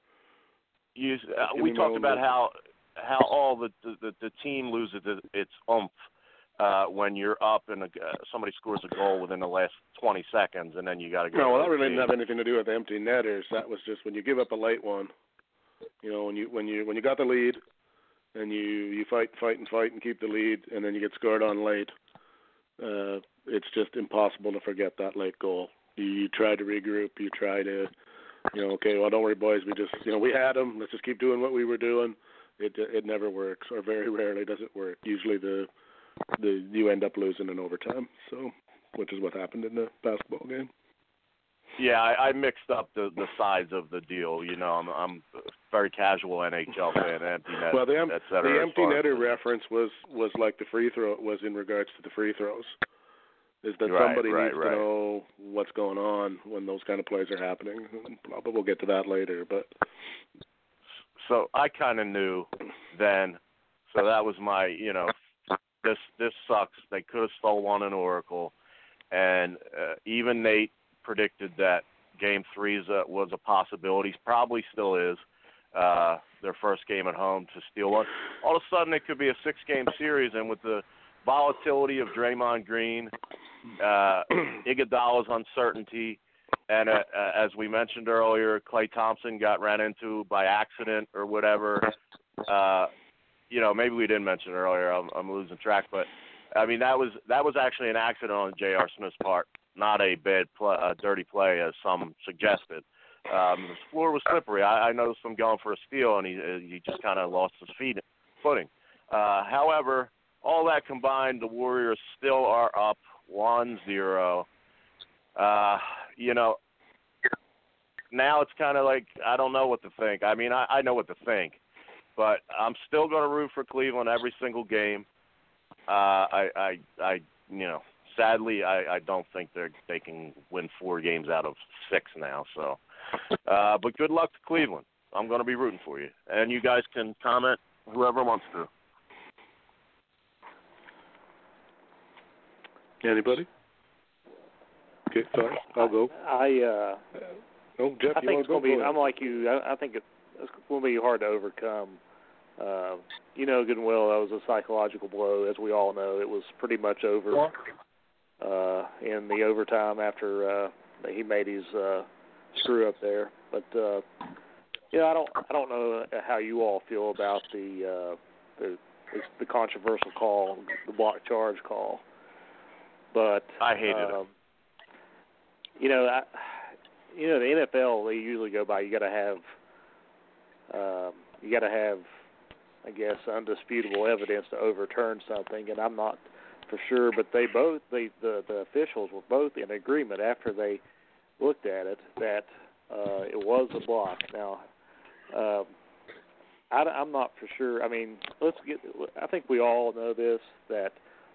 You, uh, we talked about how, how all the, the, the team loses its oomph. Uh, when you're up and a, uh, somebody scores a goal within the last twenty seconds, and then you got to go. No, well, that really didn't have anything to do with the empty netters. That was just when you give up a late one. You know, when you when you when you got the lead, and you you fight fight and fight and keep the lead, and then you get scored on late. Uh, it's just impossible to forget that late goal. You, you try to regroup. You try to, you know, okay, well, don't worry, boys. We just, you know, we had them. Let's just keep doing what we were doing. It it never works, or very rarely does it work. Usually the The, you end up losing in overtime, so which is what happened in the basketball game. Yeah, I, I mixed up the, the sides of the deal. You know, I'm, I'm a very casual N H L fan, empty net, well, the, et cetera. The empty netter as... reference was, was like the free throw. It was in regards to the free throws. Is that right, somebody right, needs right. to know what's going on when those kind of plays are happening. Probably we'll get to that later. But so I kind of knew then. So that was my, you know, This this sucks. They could have stole one in Oracle, and uh, even Nate predicted that Game Three uh, was a possibility. Probably still is. Uh, their first game at home to steal one. All of a sudden, it could be a six-game series, and with the volatility of Draymond Green, uh, Iguodala's uncertainty, and uh, uh, as we mentioned earlier, Klay Thompson got ran into by accident or whatever. Uh, You know, maybe we didn't mention it earlier. I'm, I'm losing track, but I mean that was that was actually an accident on J R. Smith's part, not a bad, play, a dirty play as some suggested. Um, the floor was slippery. I, I noticed him going for a steal, and he he just kind of lost his feet footing. Uh, however, all that combined, the Warriors still are up one zero. Uh, you know, now it's kind of like I don't know what to think. I mean, I, I know what to think. But I'm still going to root for Cleveland every single game. Uh, I, I, I, you know, sadly, I, I don't think they they can win four games out of six now. So, uh, but good luck to Cleveland. I'm going to be rooting for you, and you guys can comment whoever wants to. Anybody? Okay, sorry, I'll go. I. Uh, oh, Jeff, I you think it's going to be. Ahead. I'm like you. I, I think it's going to be hard to overcome. Uh, you know, good and well, that was a psychological blow, as we all know. It was pretty much over uh, in the overtime after uh, he made his uh, screw up there. But uh, yeah, I don't, I don't know how you all feel about the, uh, the the controversial call, the block charge call. But I hated um, it. You know, I, you know the N F L. They usually go by you got to have um, you got to have, I guess, undisputable evidence to overturn something. And I'm not for sure, but they both they the, the officials were both in agreement after they looked at it that uh, it was a block. Now. Um, I, I'm not for sure. I mean, let's get. I think we all know this, that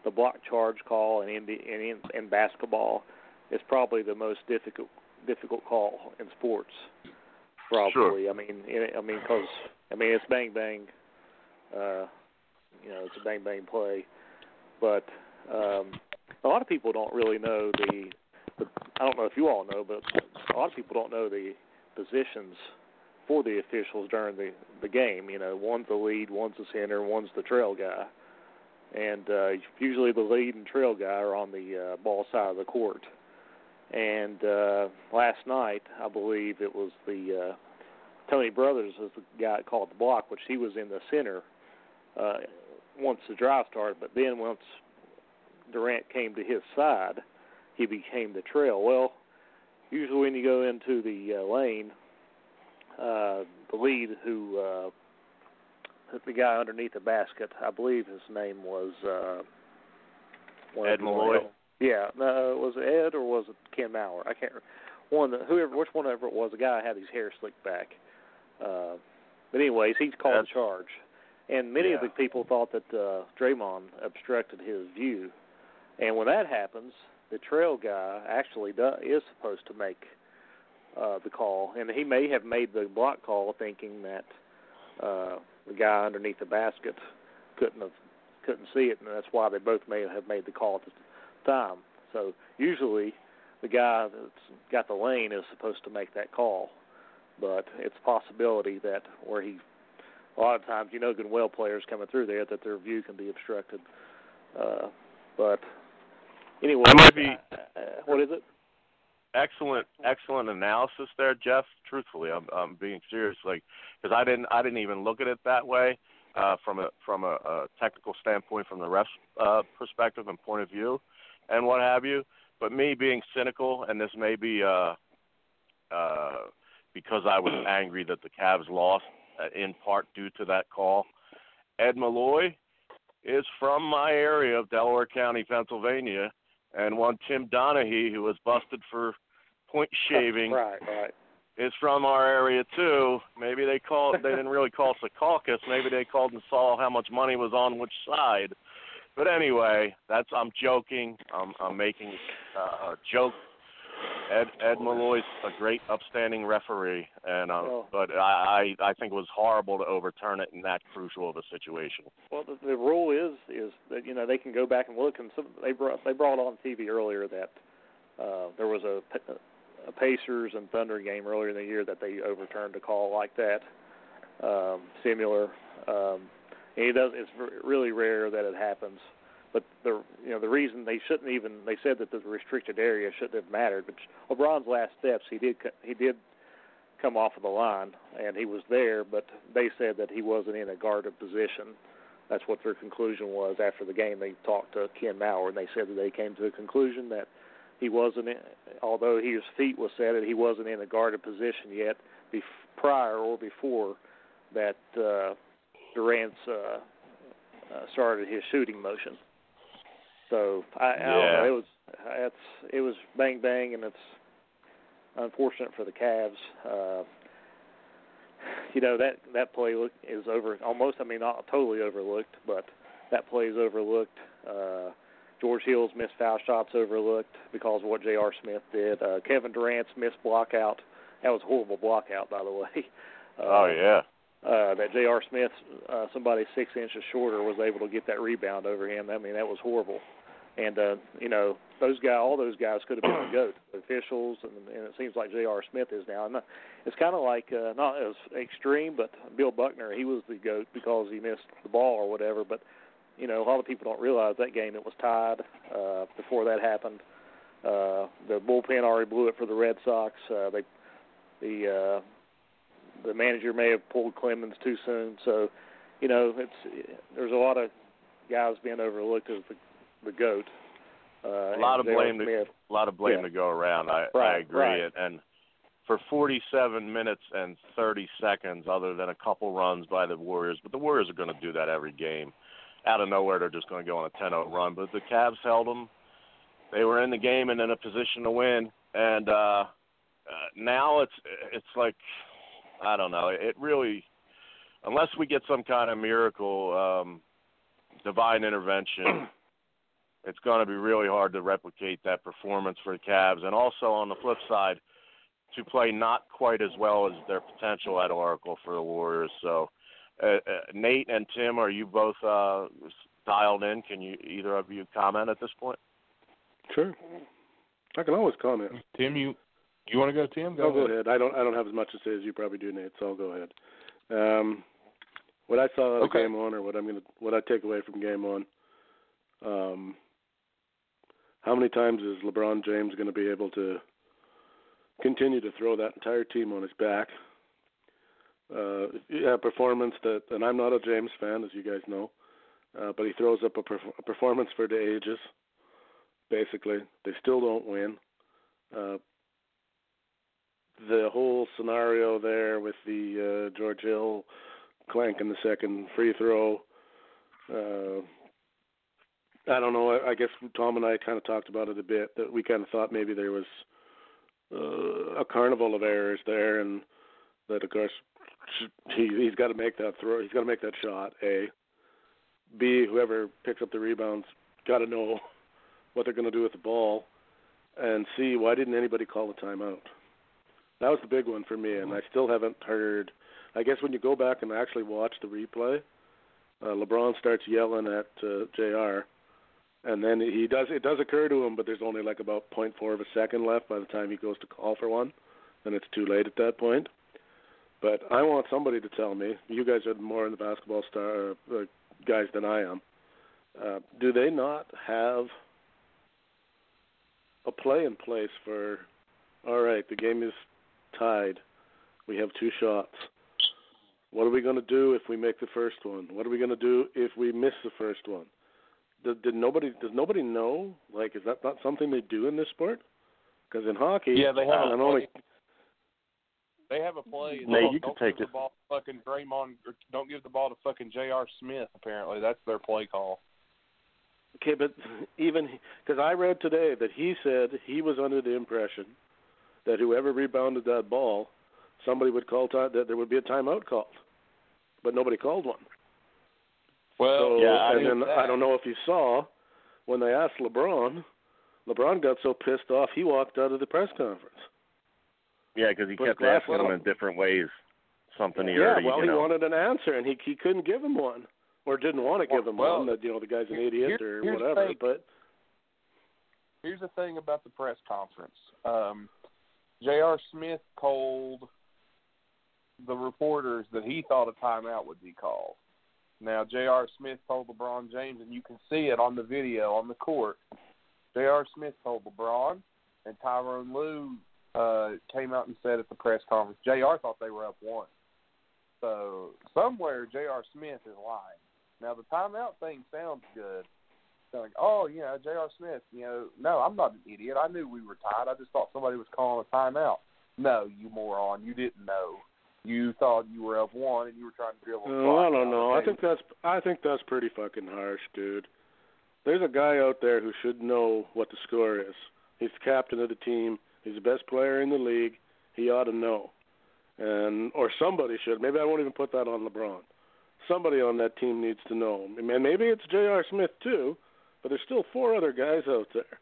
the block charge call in in, in, in basketball is probably the most difficult difficult call in sports. Probably. Sure. I mean, I mean, because I mean, it's bang bang. Uh, you know, it's a bang bang play, but um, a lot of people don't really know the, the. I don't know if you all know, but a lot of people don't know the positions for the officials during the, the game. You know, one's the lead, one's the center, one's the trail guy. And uh, usually the lead and trail guy are on the uh, ball side of the court. And uh, last night, I believe it was the uh, Tony Brothers was the guy that called the block, which he was in the center uh, once the drive started. But then once Durant came to his side, he became the trail. Well, usually when you go into the uh, lane, Uh, the lead, who uh, the guy underneath the basket, I believe his name was uh, Ed Malloy. Yeah, no, was it Ed or was it Ken Maurer? I can't. One, whoever, which one ever it was, the guy had his hair slicked back. Uh, but anyways, he's called That's, a charge, and many yeah. of the people thought that uh, Draymond obstructed his view, and when that happens, the trail guy actually does, is supposed to make Uh, the call, and he may have made the block call thinking that uh, the guy underneath the basket couldn't have, couldn't see it, and that's why they both may have made the call at the time. So usually the guy that's got the lane is supposed to make that call, but it's a possibility that where he, a lot of times, you know, good well players coming through there, that their view can be obstructed. Uh, but anyway, I might be, uh, what is it? Excellent, excellent analysis there, Jeff. Truthfully, I'm, I'm being serious, like, because I didn't, I didn't even look at it that way uh, from a from a, a technical standpoint, from the ref's uh, perspective and point of view, and what have you. But me being cynical, and this may be uh, uh, because I was angry that the Cavs lost uh, in part due to that call. Ed Malloy is from my area of Delaware County, Pennsylvania. And one Tim Donahue, who was busted for point shaving, right, right. is from our area too. Maybe they called. They didn't really call us a caucus. Maybe they called and saw how much money was on which side. But anyway, that's. I'm joking. I'm, I'm making uh, a joke. Ed Ed Malloy's a great, upstanding referee, and uh, well, but I, I I think it was horrible to overturn it in that crucial of a situation. Well, the, the rule is is that, you know, they can go back and look, and some, they brought they brought on T V earlier that uh, there was a, a Pacers and Thunder game earlier in the year that they overturned a call like that, um, similar. Um, and it does. It's really rare that it happens. But the you know the reason they shouldn't even they said that the restricted area shouldn't have mattered. But LeBron's last steps, he did he did come off of the line and he was there, but they said that he wasn't in a guarded position. That's what their conclusion was after the game. They talked to Ken Maurer and they said that they came to the conclusion that he wasn't, in, although his feet was set, that he wasn't in a guarded position yet bef- prior or before that uh, Durant's uh, uh, started his shooting motion. So I, I yeah. don't know. It was it's it was bang bang, and it's unfortunate for the Cavs. Uh, you know that that play look is over almost. I mean, not totally overlooked, but that play is overlooked. Uh, George Hill's missed foul shots overlooked because of what J R. Smith did. Uh, Kevin Durant's missed block out. That was a horrible block out, by the way. Uh, oh yeah. Uh, that J R. Smith, uh, somebody six inches shorter, was able to get that rebound over him. I mean, that was horrible. And, uh, you know, those guys, all those guys could have been the GOAT, the officials, and, and it seems like J R. Smith is now. And it's kind of like, uh, not as extreme, but Bill Buckner, he was the GOAT because he missed the ball or whatever. But, you know, a lot of people don't realize that game, it was tied uh, before that happened. Uh, the bullpen already blew it for the Red Sox. Uh, they, the uh, the manager may have pulled Clemens too soon. So, you know, it's there's a lot of guys being overlooked as the, the GOAT. Uh, a lot of blame. To, have, a lot of blame yeah. to go around. I, right, I agree. Right. And for forty-seven minutes and thirty seconds, other than a couple runs by the Warriors, but the Warriors are going to do that every game. Out of nowhere, they're just going to go on a ten oh run. But the Cavs held them. They were in the game and in a position to win. And uh, uh, now it's it's like, I don't know. It really, unless we get some kind of miracle, um, divine intervention, it's going to be really hard to replicate that performance for the Cavs. And also on the flip side, to play not quite as well as their potential at Oracle for the Warriors. So, uh, uh, Nate and Tim, are you both uh, dialed in? Can you either of you comment at this point? Sure, I can always comment. Tim, you you want to go, Tim? Go, oh, go ahead. ahead. I don't I don't have as much to say as you probably do, Nate. So I'll go ahead. Um, what I saw out of okay. Game On, or what I'm gonna what I take away from Game On. Um, how many times is LeBron James going to be able to continue to throw that entire team on his back? Uh, a performance that, and I'm not a James fan, as you guys know, uh, but he throws up a, perf- a performance for the ages. Basically, they still don't win. Uh, the whole scenario there with the uh, George Hill clanking the second free throw. Uh, I don't know. I, I guess Tom and I kind of talked about it a bit, that we kind of thought maybe there was Uh, a carnival of errors there, and that of course he, he's got to make that throw. He's got to make that shot. A, B. Whoever picks up the rebounds got to know what they're going to do with the ball, and C. Why didn't anybody call a timeout? That was the big one for me, and I still haven't heard. I guess when you go back and actually watch the replay, uh, LeBron starts yelling at uh, J R. And then he does. It does occur to him, but there's only like about point four of a second left by the time he goes to call for one, and it's too late at that point. But I want somebody to tell me. You guys are more in the basketball star uh, guys than I am. Uh, do they not have a play in place for? All right, the game is tied. We have two shots. What are we going to do if we make the first one? What are we going to do if we miss the first one? Did, did nobody does nobody know? Like, is that not something they do in this sport? Because in hockey, yeah, they have. Only... They have a play. Nate, don't, you can don't take give it. The ball to fucking Draymond, or don't give the ball to fucking J R. Smith. Apparently, that's their play call. Okay, but even because I read today that he said he was under the impression that whoever rebounded that ball, somebody would call time, that there would be a timeout called, but nobody called one. Well, so, yeah, and then I don't know if you saw when they asked LeBron. LeBron got so pissed off he walked out of the press conference. Yeah, because he kept asking him in different ways. Something he yeah, already, well, you know. He wanted an answer and he he couldn't give him one, or didn't want to give him well, one. That, you know, the guy's an idiot here, or whatever. But here's the thing about the press conference: um, J R. Smith told the reporters that he thought a timeout would be called. Now, J R. Smith told LeBron James, and you can see it on the video on the court. J R. Smith told LeBron, and Tyronn Lue uh, came out and said at the press conference, J R thought they were up one. So somewhere J R. Smith is lying. Now, the timeout thing sounds good. It's like, oh, you know, J R. Smith, you know, no, I'm not an idiot. I knew we were tied. I just thought somebody was calling a timeout. No, you moron, you didn't know. You thought you were up one, and you were trying to dribble. No, I don't know. I think that's I think that's pretty fucking harsh, dude. There's a guy out there who should know what the score is. He's the captain of the team. He's the best player in the league. He ought to know, and or somebody should. Maybe I won't even put that on LeBron. Somebody on that team needs to know, and maybe it's J R. Smith too. But there's still four other guys out there.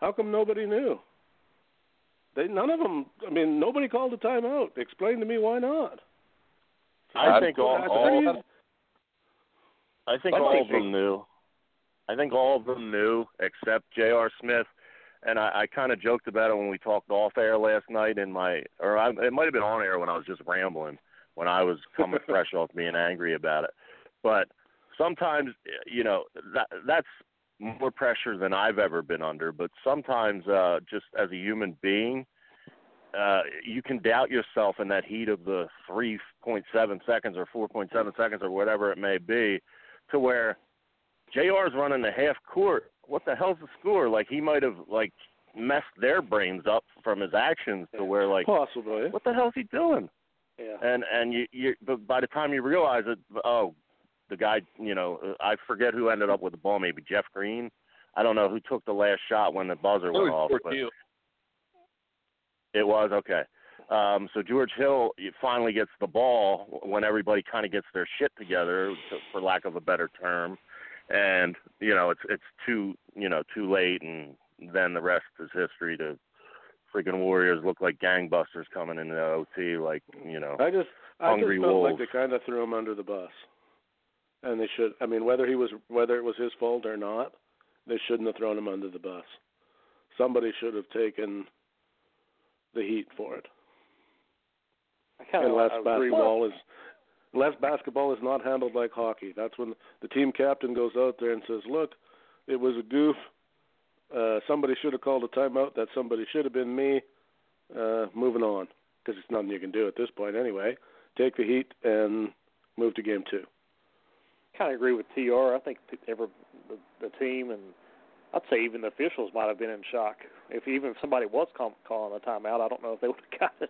How come nobody knew? They, none of them, I mean, nobody called a timeout. Explain to me why not. I, I think all, all of, I think all of them knew. I think all of them knew except J R. Smith. And I, I kind of joked about it when we talked off air last night in my, or I, it might have been on air when I was just rambling, when I was coming fresh off being angry about it. But sometimes, you know, that that's more pressure than I've ever been under, but sometimes uh, just as a human being, uh, you can doubt yourself in that heat of the three point seven seconds or four point seven seconds or whatever it may be, to where J R's running the half court. What the hell's the score? Like, he might have, like, messed their brains up from his actions to where, like, possible, yeah. What the hell's he doing? Yeah. And and you, you but by the time you realize it, oh, the guy, you know, I forget who ended up with the ball, maybe Jeff Green. I don't know who took the last shot when the buzzer went off. But it was, okay. Um, so George Hill finally gets the ball when everybody kind of gets their shit together, to, for lack of a better term. And, you know, it's it's too, you know, too late, and then the rest is history. The freaking Warriors look like gangbusters coming into the O T, like, you know, I just, hungry I just felt wolves. Like they kind of threw him under the bus. And they should, I mean, whether he was, whether it was his fault or not, they shouldn't have thrown him under the bus. Somebody should have taken the heat for it. I kind of unless basketball well, is, unless basketball is not handled like hockey. That's when the team captain goes out there and says, "Look, it was a goof. Uh, somebody should have called a timeout. That somebody should have been me. Uh, moving on, because it's nothing you can do at this point anyway. Take the heat and move to game two." Kind of agree with T R. I think every, the, the team, and I'd say even the officials might have been in shock. If even if somebody was com- calling a timeout, I don't know if they would have got it.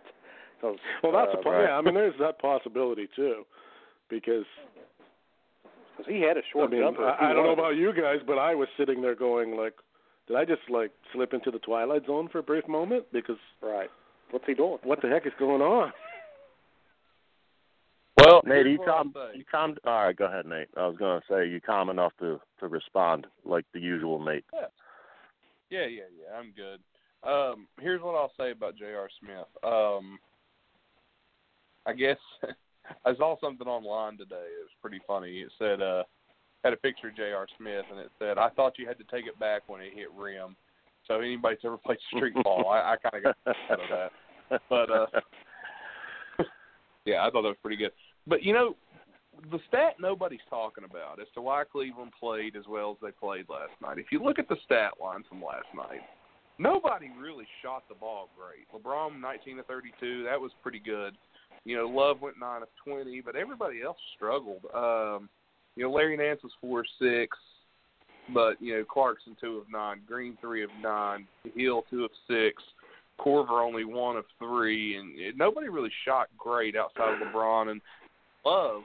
So, well, that's uh, a right. Yeah, I mean, there's that possibility too, because because he had a short I mean, jumper. I, I don't know about you guys, but I was sitting there going, like, did I just like slip into the twilight zone for a brief moment? Because right, what's he doing? What the heck is going on? Well, Nate, you calm, you calm. All right, go ahead, Nate. I was going to say you calm enough to, to respond like the usual, Nate. Yeah, yeah, yeah. yeah I'm good. Um, here's what I'll say about J R. Smith. Um, I guess I saw something online today. It was pretty funny. It said, uh, had a picture of J R. Smith, and it said, "I thought you had to take it back when it hit rim." So anybody's ever played street ball, I, I kind of got out of that. But, uh, yeah, I thought that was pretty good. But, you know, the stat nobody's talking about as to why Cleveland played as well as they played last night. If you look at the stat line from last night, nobody really shot the ball great. LeBron, nineteen to thirty-two, that was pretty good. You know, Love went nine of twenty, but everybody else struggled. Um, you know, Larry Nance was four of six, but, you know, Clarkson, two of nine, Green, three of nine, Hill, two of six, Korver only one of three, and it, nobody really shot great outside of LeBron. And Love,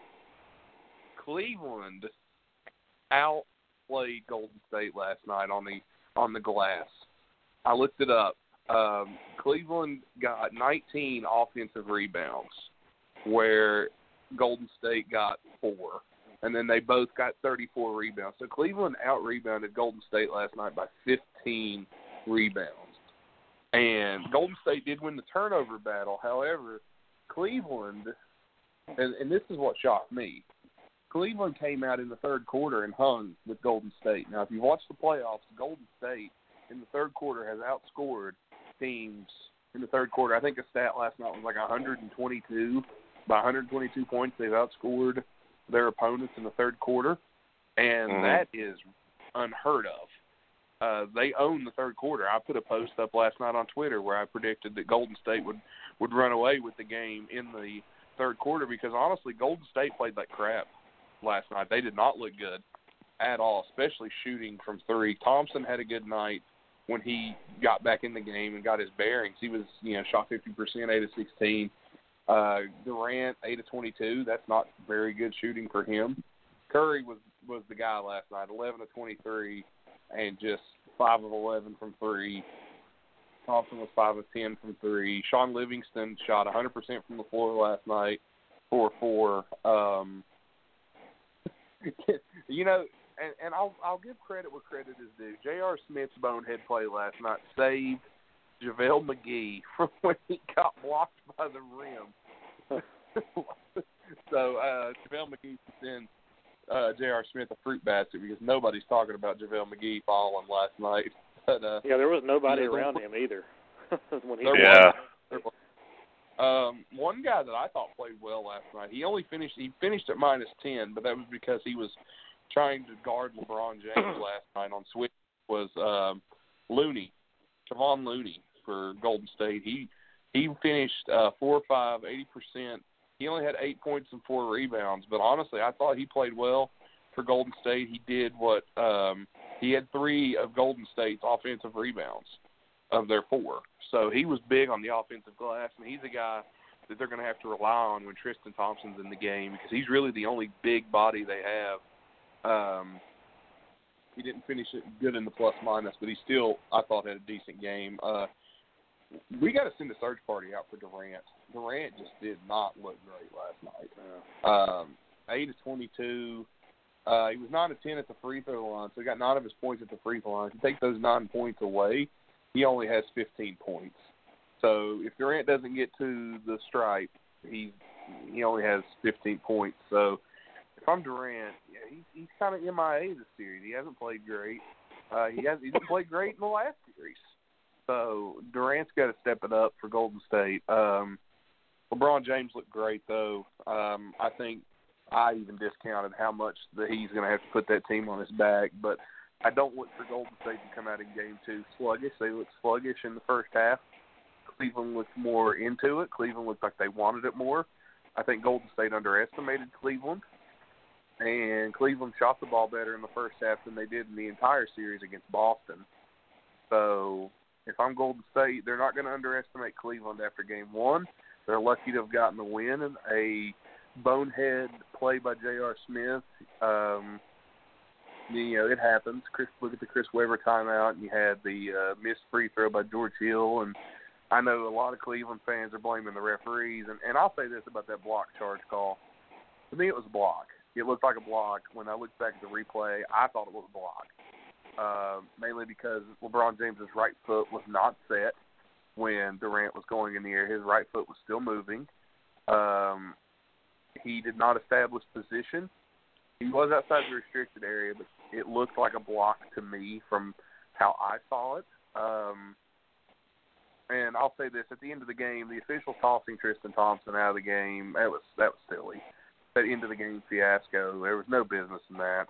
Cleveland outplayed Golden State last night on the on the glass. I looked it up. Um, Cleveland got nineteen offensive rebounds, where Golden State got four, and then they both got thirty-four rebounds. So Cleveland out-rebounded Golden State last night by fifteen rebounds. And Golden State did win the turnover battle. However, Cleveland, and, and this is what shocked me, Cleveland came out in the third quarter and hung with Golden State. Now, if you watch the playoffs, Golden State in the third quarter has outscored teams in the third quarter. I think a stat last night was like one hundred twenty-two. By one hundred twenty-two points, they've outscored their opponents in the third quarter, and mm-hmm. that is unheard of. Uh, they own the third quarter. I put a post up last night on Twitter where I predicted that Golden State would, would run away with the game in the third quarter, because honestly, Golden State played like crap last night. They did not look good at all, especially shooting from three. Thompson had a good night when he got back in the game and got his bearings. He was, you know, shot fifty percent, eight of sixteen. Uh, Durant, eight of twenty-two. That's not very good shooting for him. Curry was, was the guy last night, eleven of twenty-three, and just five of eleven from three. Thompson was five of ten from three. Sean Livingston shot one hundred percent from the floor last night, four of four. Um, you know, and, and I'll, I'll give credit where credit is due. J R. Smith's bonehead play last night saved JaVale McGee from when he got blocked by the rim. so uh, JaVale McGee sent uh, J R. Smith a fruit basket, because nobody's talking about JaVale McGee falling last night. But, uh, yeah, there was nobody around him either. when he yeah. Was. Um, one guy that I thought played well last night, he only finished, he finished at minus ten, but that was because he was trying to guard LeBron James last night on switch, was um, Looney, Kevon Looney for Golden State. He He finished uh, four or five, eighty percent. He only had eight points and four rebounds. But honestly, I thought he played well for Golden State. He did what um, he had three of Golden State's offensive rebounds of their four. So he was big on the offensive glass, and he's a guy that they're going to have to rely on when Tristan Thompson's in the game because he's really the only big body they have. Um, he didn't finish it good in the plus-minus, but he still, I thought, had a decent game. Uh, we got to send a search party out for Durant. Durant just did not look great last night. Um, eight of twenty-two. Uh, he was nine of ten at the free throw line, so he got nine of his points at the free throw line. If you take those nine points away, he only has fifteen points. So if Durant doesn't get to the stripe, he he only has fifteen points. So if I'm Durant, yeah, he, he's kind of M I A this series. He hasn't played great. Uh, he has he didn't play great in the last series. So Durant's got to step it up for Golden State. Um, LeBron James looked great though. Um, I think I even discounted how much that he's going to have to put that team on his back, but I don't look for Golden State to come out in game two sluggish. They looked sluggish in the first half. Cleveland looked more into it. Cleveland looked like they wanted it more. I think Golden State underestimated Cleveland, and Cleveland shot the ball better in the first half than they did in the entire series against Boston. So if I'm Golden State, they're not going to underestimate Cleveland after game one. They're lucky to have gotten the win and a bonehead play by J R. Smith. Um, you know, it happens. Chris, look at the Chris Webber timeout, and you had the uh, missed free throw by George Hill, and I know a lot of Cleveland fans are blaming the referees, and, and I'll say this about that block charge call. To me, it was a block. It looked like a block. When I looked back at the replay, I thought it was a block, uh, mainly because LeBron James's right foot was not set when Durant was going in the air. His right foot was still moving. Um, he did not establish position. He was outside the restricted area, but it looked like a block to me from how I saw it. Um, and I'll say this, at the end of the game, the officials tossing Tristan Thompson out of the game, that was that was silly. That end-of-the-game fiasco, there was no business in that.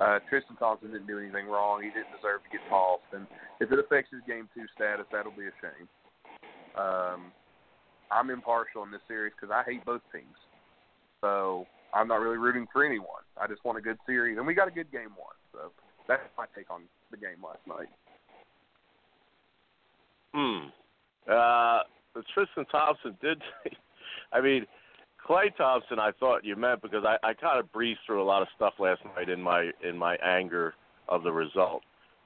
Uh, Tristan Thompson didn't do anything wrong. He didn't deserve to get tossed. And if it affects his game two status, that'll be a shame. Um, I'm impartial in this series because I hate both teams. So I'm not really rooting for anyone. I just want a good series, and we got a good game one. So that's my take on the game last night. Hmm. Uh, Tristan Thompson did – I mean, Klay Thompson I thought you meant because I, I kind of breezed through a lot of stuff last night in my in my anger of the result.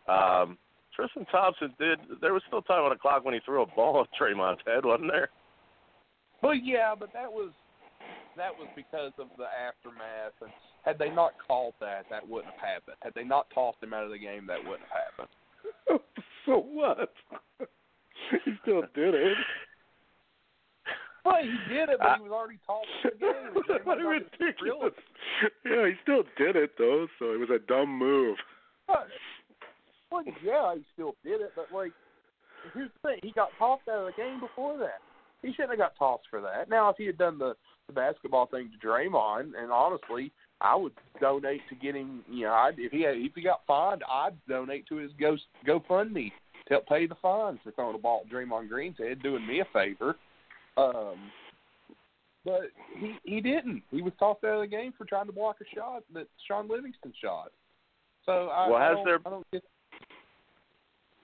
Um, Tristan Thompson did – there was still time on the clock when he threw a ball at Draymond's head, wasn't there? Well, yeah, but that was – that was because of the aftermath. And had they not called that, that wouldn't have happened. Had they not tossed him out of the game, that wouldn't have happened. So what? He still did it. Well, he did it, but I, he was already tossed out of the game. That's pretty ridiculous. Yeah, he still did it, though, so it was a dumb move. But, well, yeah, he still did it, but, like, here's the thing. He got tossed out of the game before that. He shouldn't have got tossed for that. Now, if he had done the the basketball thing to Draymond, and honestly, I would donate to getting, you know, I'd, if he had, if he got fined, I'd donate to his Go GoFundMe to help pay the fines for throwing a ball at Draymond Green's head, doing me a favor. Um, but he he didn't. He was tossed out of the game for trying to block a shot that Sean Livingston shot. So I, well, has I don't, there I don't get...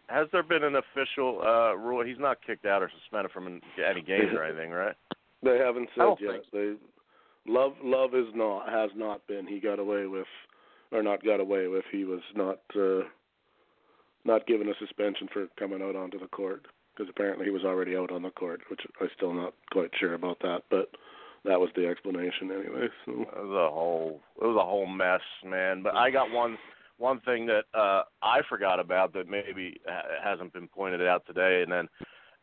has there been an official uh, rule? He's not kicked out or suspended from any games or anything, right? They haven't said yet. They, Love Love is not has not been. He got away with, or not got away with. He was not uh, not given a suspension for coming out onto the court because apparently he was already out on the court, which I'm still not quite sure about that. But that was the explanation anyway. So it was a whole it was a whole mess, man. But I got one one thing that uh, I forgot about that maybe hasn't been pointed out today, and then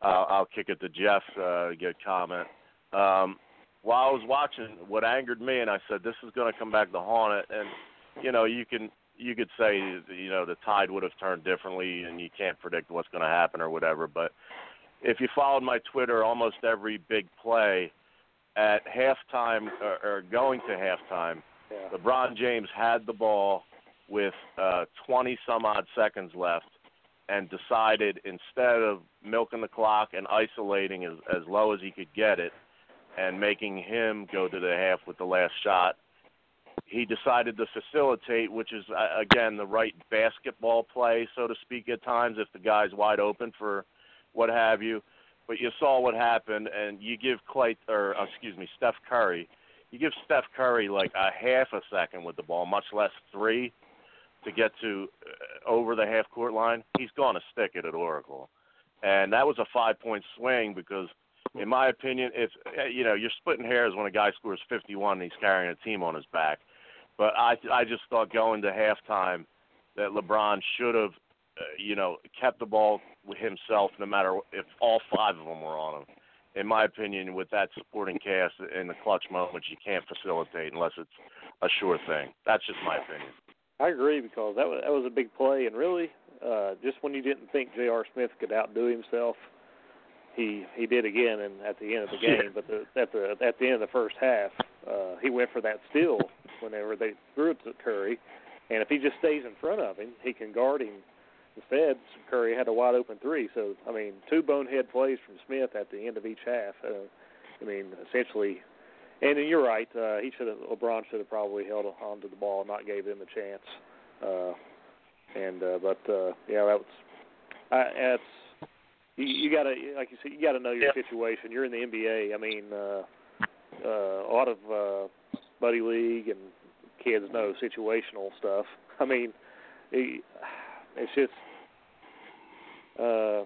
uh, I'll kick it to Jeff uh, to get a comment. Um, while I was watching, what angered me, and I said, this is going to come back to haunt it. And, you know, you can you could say, you know, the tide would have turned differently and you can't predict what's going to happen or whatever. But if you followed my Twitter, almost every big play at halftime or, or going to halftime, yeah. LeBron James had the ball with uh, twenty-some-odd seconds left and decided instead of milking the clock and isolating as, as low as he could get it and making him go to the half with the last shot, he decided to facilitate, which is, again, the right basketball play, so to speak, at times if the guy's wide open for what have you. But you saw what happened, and you give Klay, or excuse me, Steph Curry, you give Steph Curry like a half a second with the ball, much less three, to get to uh, over the half court line. He's going to stick it at Oracle, and that was a five point swing because, in my opinion, if you know, you're splitting hairs when a guy scores fifty-one and he's carrying a team on his back. But I I just thought going to halftime that LeBron should have Uh, you know, kept the ball himself no matter if all five of them were on him. In my opinion, with that supporting cast in the clutch moments, you can't facilitate unless it's a sure thing. That's just my opinion. I agree because that was, that was a big play. And really, uh, just when you didn't think J R. Smith could outdo himself, he he did again and at the end of the game. Yeah. But the, at, the, at the end of the first half, uh, he went for that steal whenever they threw it to Curry. And if he just stays in front of him, he can guard him. Instead, Curry had a wide-open three. So, I mean, two bonehead plays from Smith at the end of each half. Uh, I mean, essentially, and you're right, uh, he should have, LeBron should have probably held on to the ball and not gave him a chance. Uh, and uh, But, uh, yeah, that was I, that's, you, you got to, like you said, you got to know your yep. situation. You're in the N B A. I mean, uh, uh, a lot of uh, Buddy League and kids know situational stuff. I mean, he, it's just, uh,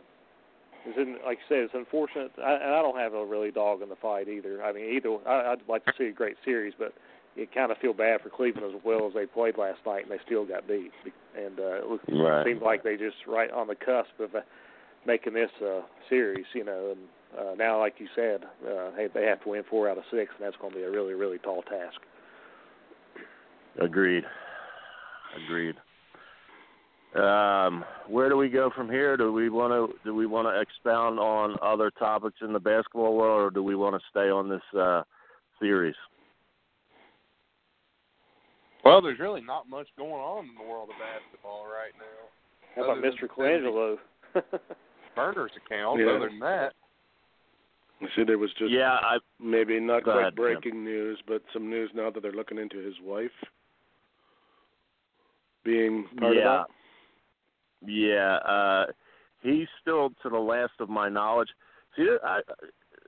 it's in, like I said, it's unfortunate. I, and I don't have a really dog in the fight either. I mean, either I, I'd like to see a great series, but you kind of feel bad for Cleveland as well as they played last night, and they still got beat. And uh, it, looked, right. it seemed like they just right on the cusp of uh, making this uh, series, you know. And uh, now, like you said, uh, hey, they have to win four out of six, and that's going to be a really, really tall task. Agreed. Agreed. Um, where do we go from here? Do we want to do we want to expound on other topics in the basketball world, or do we want to stay on this uh, series? Well, there's really not much going on in the world of basketball right now. How about Mister Colangelo? Burner's account. Yeah. Other than that, you see, there was just yeah, I, maybe not quite ahead, breaking Tim. news, but some news now that they're looking into his wife being part yeah. of that. Yeah, uh, he's still, to the last of my knowledge. See, I,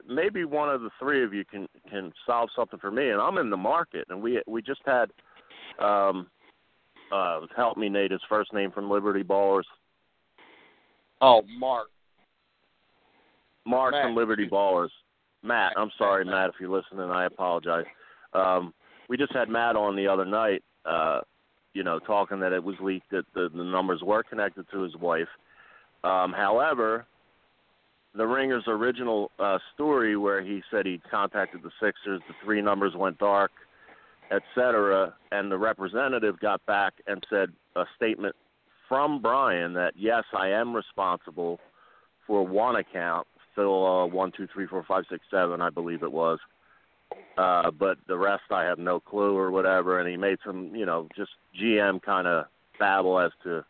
maybe one of the three of you can, can solve something for me, and I'm in the market. And we we just had, um, uh, help me, Nate, his first name from Liberty Ballers. Oh, Mark. Mark Matt. from Liberty Ballers. Matt, I'm sorry, Matt, if you're listening, I apologize. Um, we just had Matt on the other night, uh, you know, talking that it was leaked that the, the numbers were connected to his wife. Um, however, the Ringer's original uh, story where he said he contacted the Sixers, the three numbers went dark, et cetera, and the representative got back and said a statement from Brian that, yes, I am responsible for one account, still uh, one, two, three, four, five, six, seven, I believe it was. Uh, but the rest I have no clue or whatever, and he made some, you know, just G M kind of babble as to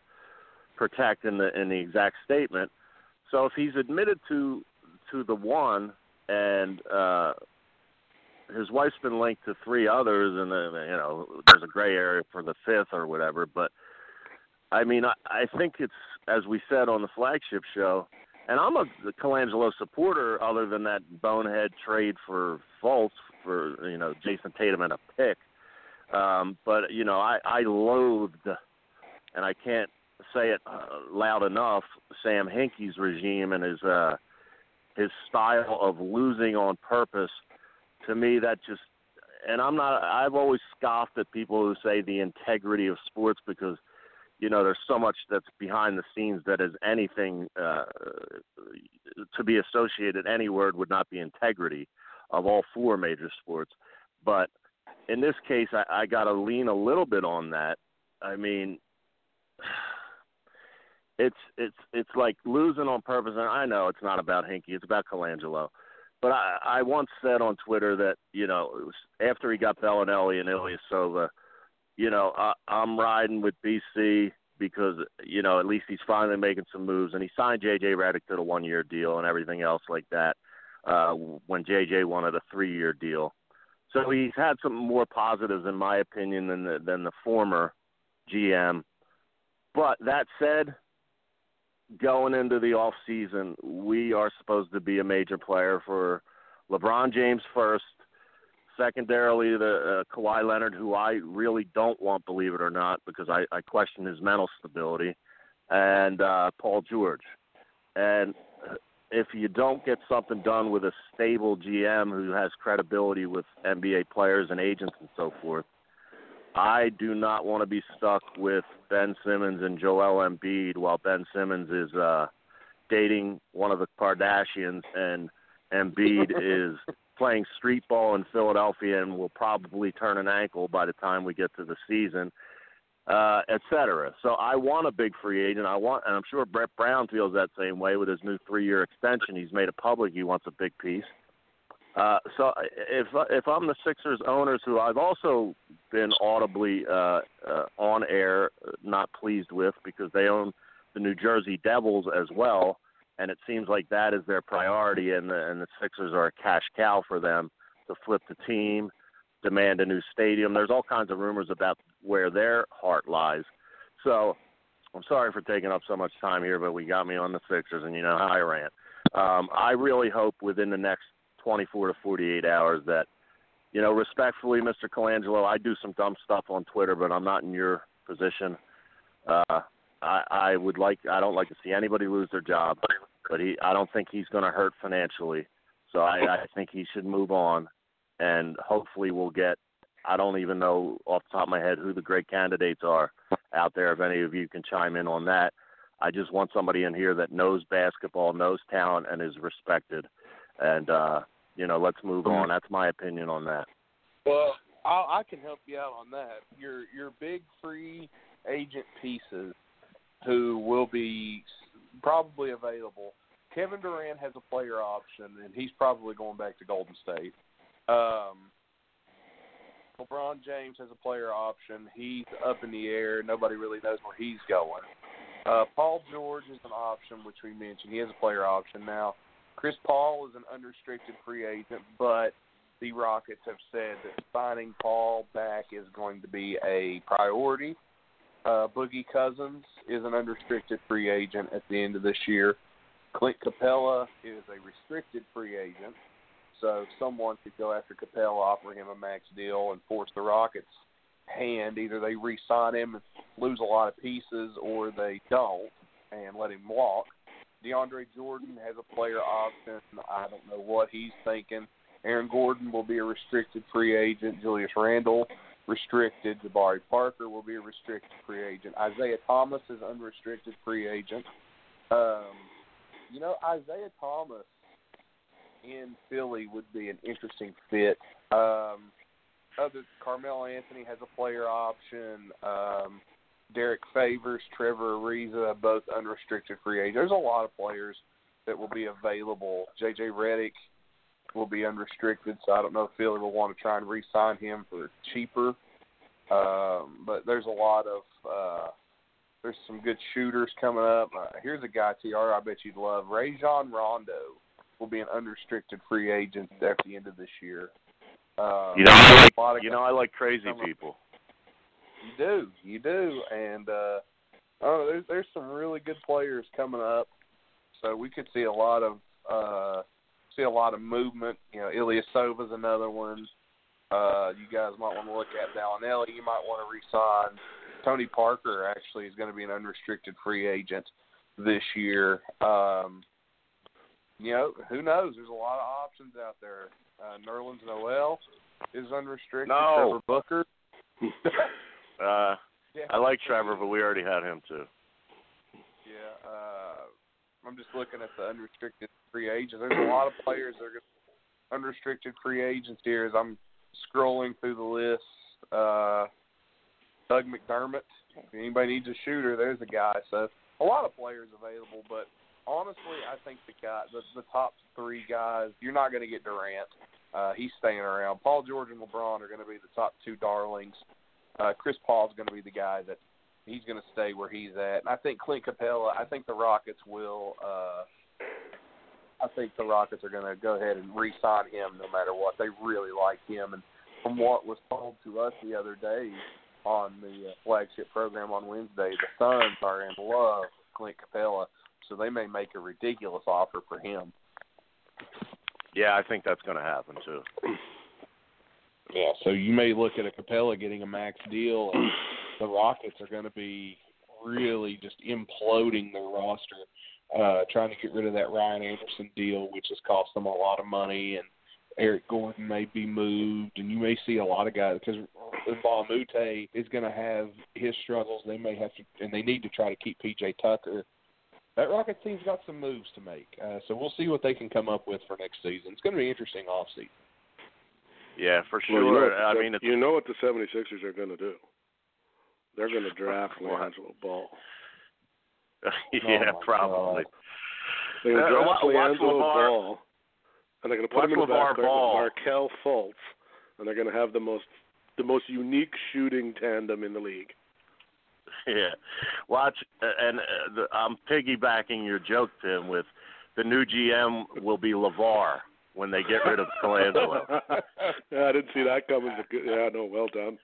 protect in the in the exact statement. So if he's admitted to to the one, and uh, his wife's been linked to three others, and uh, you know, there's a gray area for the fifth or whatever. But I mean, I, I think it's, as we said on the flagship show. And I'm a Colangelo supporter, other than that bonehead trade for Fultz for, you know, Jason Tatum and a pick. Um, but, you know, I, I loathed, and I can't say it uh, loud enough, Sam Hinkie's regime and his uh, his style of losing on purpose. To me, that just, and I'm not, I've always scoffed at people who say the integrity of sports because, you know, there's so much that's behind the scenes that is anything uh, to be associated. Any word would not be integrity of all four major sports. But in this case, I, I got to lean a little bit on that. I mean, it's it's it's like losing on purpose. And I know it's not about Hinkie. It's about Colangelo. But I, I once said on Twitter that, you know, it was after he got Bellinelli and Ilyasova, you know, I, I'm riding with B C. because, you know, at least he's finally making some moves. And he signed J J. Redick to the one-year deal and everything else like that uh, when J J wanted a three-year deal. So he's had some more positives, in my opinion, than the, than the former G M. But that said, going into the off season, we are supposed to be a major player for LeBron James first, secondarily the uh, Kawhi Leonard, who I really don't want, believe it or not, because I, I question his mental stability, and uh, Paul George. And if you don't get something done with a stable G M who has credibility with N B A players and agents and so forth, I do not want to be stuck with Ben Simmons and Joel Embiid while Ben Simmons is uh, dating one of the Kardashians and Embiid is playing street ball in Philadelphia and will probably turn an ankle by the time we get to the season, uh, et cetera. So I want a big free agent. I want, and I'm sure Brett Brown feels that same way with his new three-year extension. He's made it public. He wants a big piece. Uh, so if if I'm the Sixers owners, who I've also been audibly uh, uh, on air not pleased with, because they own the New Jersey Devils as well, and it seems like that is their priority, and the, and the Sixers are a cash cow for them to flip the team, demand a new stadium. There's all kinds of rumors about where their heart lies. So I'm sorry for taking up so much time here, but we got me on the Sixers, and you know how I rant. Um, I really hope within the next twenty-four to forty-eight hours that, you know, respectfully, Mister Colangelo, I do some dumb stuff on Twitter, but I'm not in your position. Uh, I, I would like, I don't like to see anybody lose their job, but he, I don't think he's going to hurt financially. So I, I think he should move on, and hopefully we'll get, I don't even know off the top of my head who the great candidates are out there. If any of you can chime in on that, I just want somebody in here that knows basketball, knows talent, and is respected. And, uh, you know, let's move on. That's my opinion on that. Well, I'll, I can help you out on that. Your your big free agent pieces who will be probably available. Kevin Durant has a player option, and he's probably going back to Golden State. Um, LeBron James has a player option. He's up in the air. Nobody really knows where he's going. Uh, Paul George is an option, which we mentioned. He has a player option now. Chris Paul is an unrestricted free agent, but the Rockets have said that signing Paul back is going to be a priority. Uh, Boogie Cousins is an unrestricted free agent at the end of this year. Clint Capella is a restricted free agent, so someone could go after Capella, offer him a max deal, and force the Rockets' hand. Either they re-sign him and lose a lot of pieces, or they don't and let him walk. DeAndre Jordan has a player option. I don't know what he's thinking. Aaron Gordon will be a restricted free agent. Julius Randle, restricted. Jabari Parker will be a restricted free agent. Isaiah Thomas is unrestricted free agent. Um, you know, Isaiah Thomas in Philly would be an interesting fit. Um, other Carmelo Anthony has a player option. Um Derek Favors, Trevor Ariza, both unrestricted free agents. There's a lot of players that will be available. J J. Redick will be unrestricted, so I don't know if Philly will want to try and re-sign him for cheaper. Um, but there's a lot of uh, – there's some good shooters coming up. Uh, here's a guy, T R, I bet you'd love. Rajon Rondo will be an unrestricted free agent at the end of this year. Um, you know, I like, you know, I like crazy people. You do, you do, and uh, oh, there's there's some really good players coming up, so we could see a lot of uh, see a lot of movement. You know, Ilyasova's another one. Uh, you guys might want to look at Dallinelli. You might want to re-sign. Tony Parker actually is going to be an unrestricted free agent this year. Um, you know, who knows? There's a lot of options out there. Uh, Nerlens Noel is unrestricted. No. Trevor Booker. Uh, yeah. I like Trevor, but we already had him too. Yeah, uh, I'm just looking at the unrestricted free agents. There's a lot of players that are unrestricted free agents here. As I'm scrolling through the list, uh, Doug McDermott. If anybody needs a shooter, there's a guy. So a lot of players available, but honestly, I think the guy, the, the top three guys, you're not going to get Durant. Uh, he's staying around. Paul George and LeBron are going to be the top two darlings. Uh, Chris Paul is going to be the guy that he's going to stay where he's at. And I think Clint Capella, I think the Rockets will uh, – I think the Rockets are going to go ahead and re-sign him no matter what. They really like him. And from what was told to us the other day on the flagship program on Wednesday, the Suns are in love with Clint Capella, so they may make a ridiculous offer for him. Yeah, I think that's going to happen too. Yeah, so you may look at a Capella getting a max deal, and the Rockets are going to be really just imploding their roster, uh, trying to get rid of that Ryan Anderson deal, which has cost them a lot of money, and Eric Gordon may be moved, and you may see a lot of guys, because Mbamute is going to have his struggles. They may have to, and they need to try to keep P J Tucker. That Rockets team's got some moves to make, uh, so we'll see what they can come up with for next season. It's going to be an interesting offseason. Yeah, for sure. Well, you know, I mean, it's, you know what the 76ers are going to do. They're going to draft LiAngelo Ball. yeah, oh probably. God. They're going to draft uh, LiAngelo Ball, and they're going to put him in the back with Markelle Fultz, and they're going to have the most the most unique shooting tandem in the league. Yeah, watch, and uh, the, I'm piggybacking your joke, Tim, with the new G M will be LeVar when they get rid of Colangelo. yeah, I didn't see that coming. Yeah, no, well done.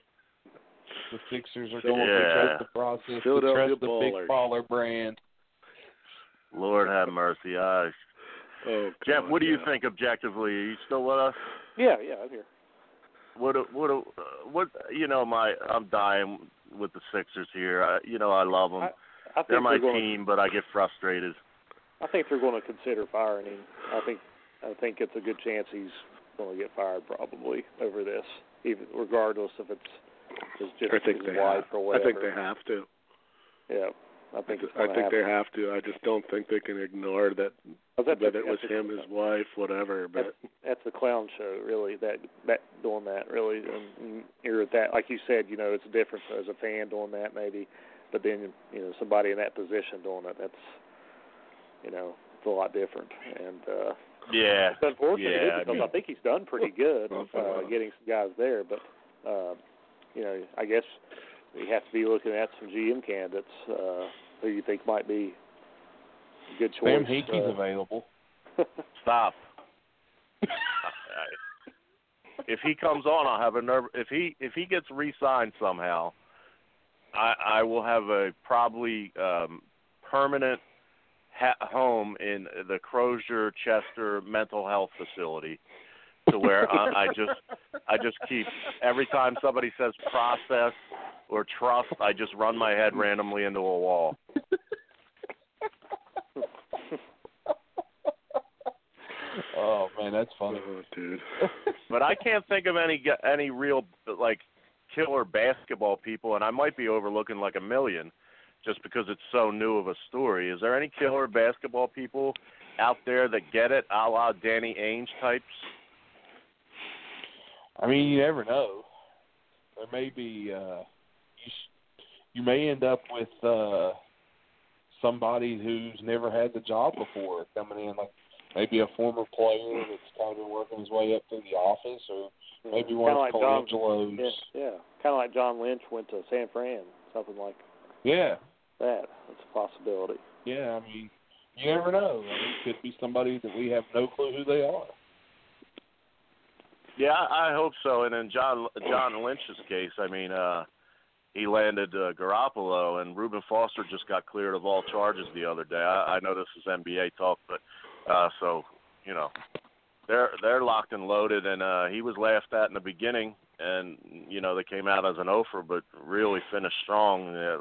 The Sixers are going yeah. to trust the process, to trust the ballers. Big baller brand. Lord have mercy. I... Oh, Jeff, on, what do yeah. you think objectively? Are you still with us? Yeah, yeah, I'm here. What, a, what, a, what? You know, my, I'm dying with the Sixers here. I, you know, I love them. I, I they're my they're team, to, but I get frustrated. I think they're going to consider firing him. I think, I think it's a good chance he's going to get fired probably over this, even regardless if it's his just I think his they wife have. or whatever. I think they have to. Yeah, I think I, I think happen. they have to. I just don't think they can ignore that. Oh, whether a, it was him, his wife, whatever, but that's, that's the clown show, really. That that doing that really, um, you're that like you said, you know, it's different as a fan doing that maybe, but then you know somebody in that position doing it, that's you know it's a lot different. And uh, yeah, it's unfortunate yeah, because I, mean, I think he's done pretty good uh, getting some guys there, but uh, you know, I guess we have to be looking at some G M candidates uh, who you think might be. Good choice. Sam Hinkie's uh, available. Stop. If he comes on, I'll have a nerve. If he if he gets re-signed somehow, I, I will have a probably um, permanent ha- home in the Crozier Chester Mental Health Facility, to where I, I just I just keep every time somebody says process or trust, I just run my head randomly into a wall. Oh man, that's funny, oh, dude. But I can't think of any any real like killer basketball people, and I might be overlooking like a million, just because it's so new of a story. Is there any killer basketball people out there that get it, a la Danny Ainge types? I mean, you never know. There may be uh, you sh- you may end up with uh, somebody who's never had the job before coming in, like. Maybe a former player that's kind of working his way up through the office, or maybe one of Colangelo's. Yeah, yeah. Kind of like John Lynch went to San Fran, something like yeah. that. That's a possibility. Yeah, I mean, you never know. I mean, it could be somebody that we have no clue who they are. Yeah, I hope so. And in John John Lynch's case, I mean, uh, he landed uh, Garoppolo, and Reuben Foster just got cleared of all charges the other day. I, I know this is N B A talk, but... Uh, so, you know, they're they're locked and loaded, and uh, he was laughed at in the beginning, and, you know, they came out as an offer, but really finished strong uh,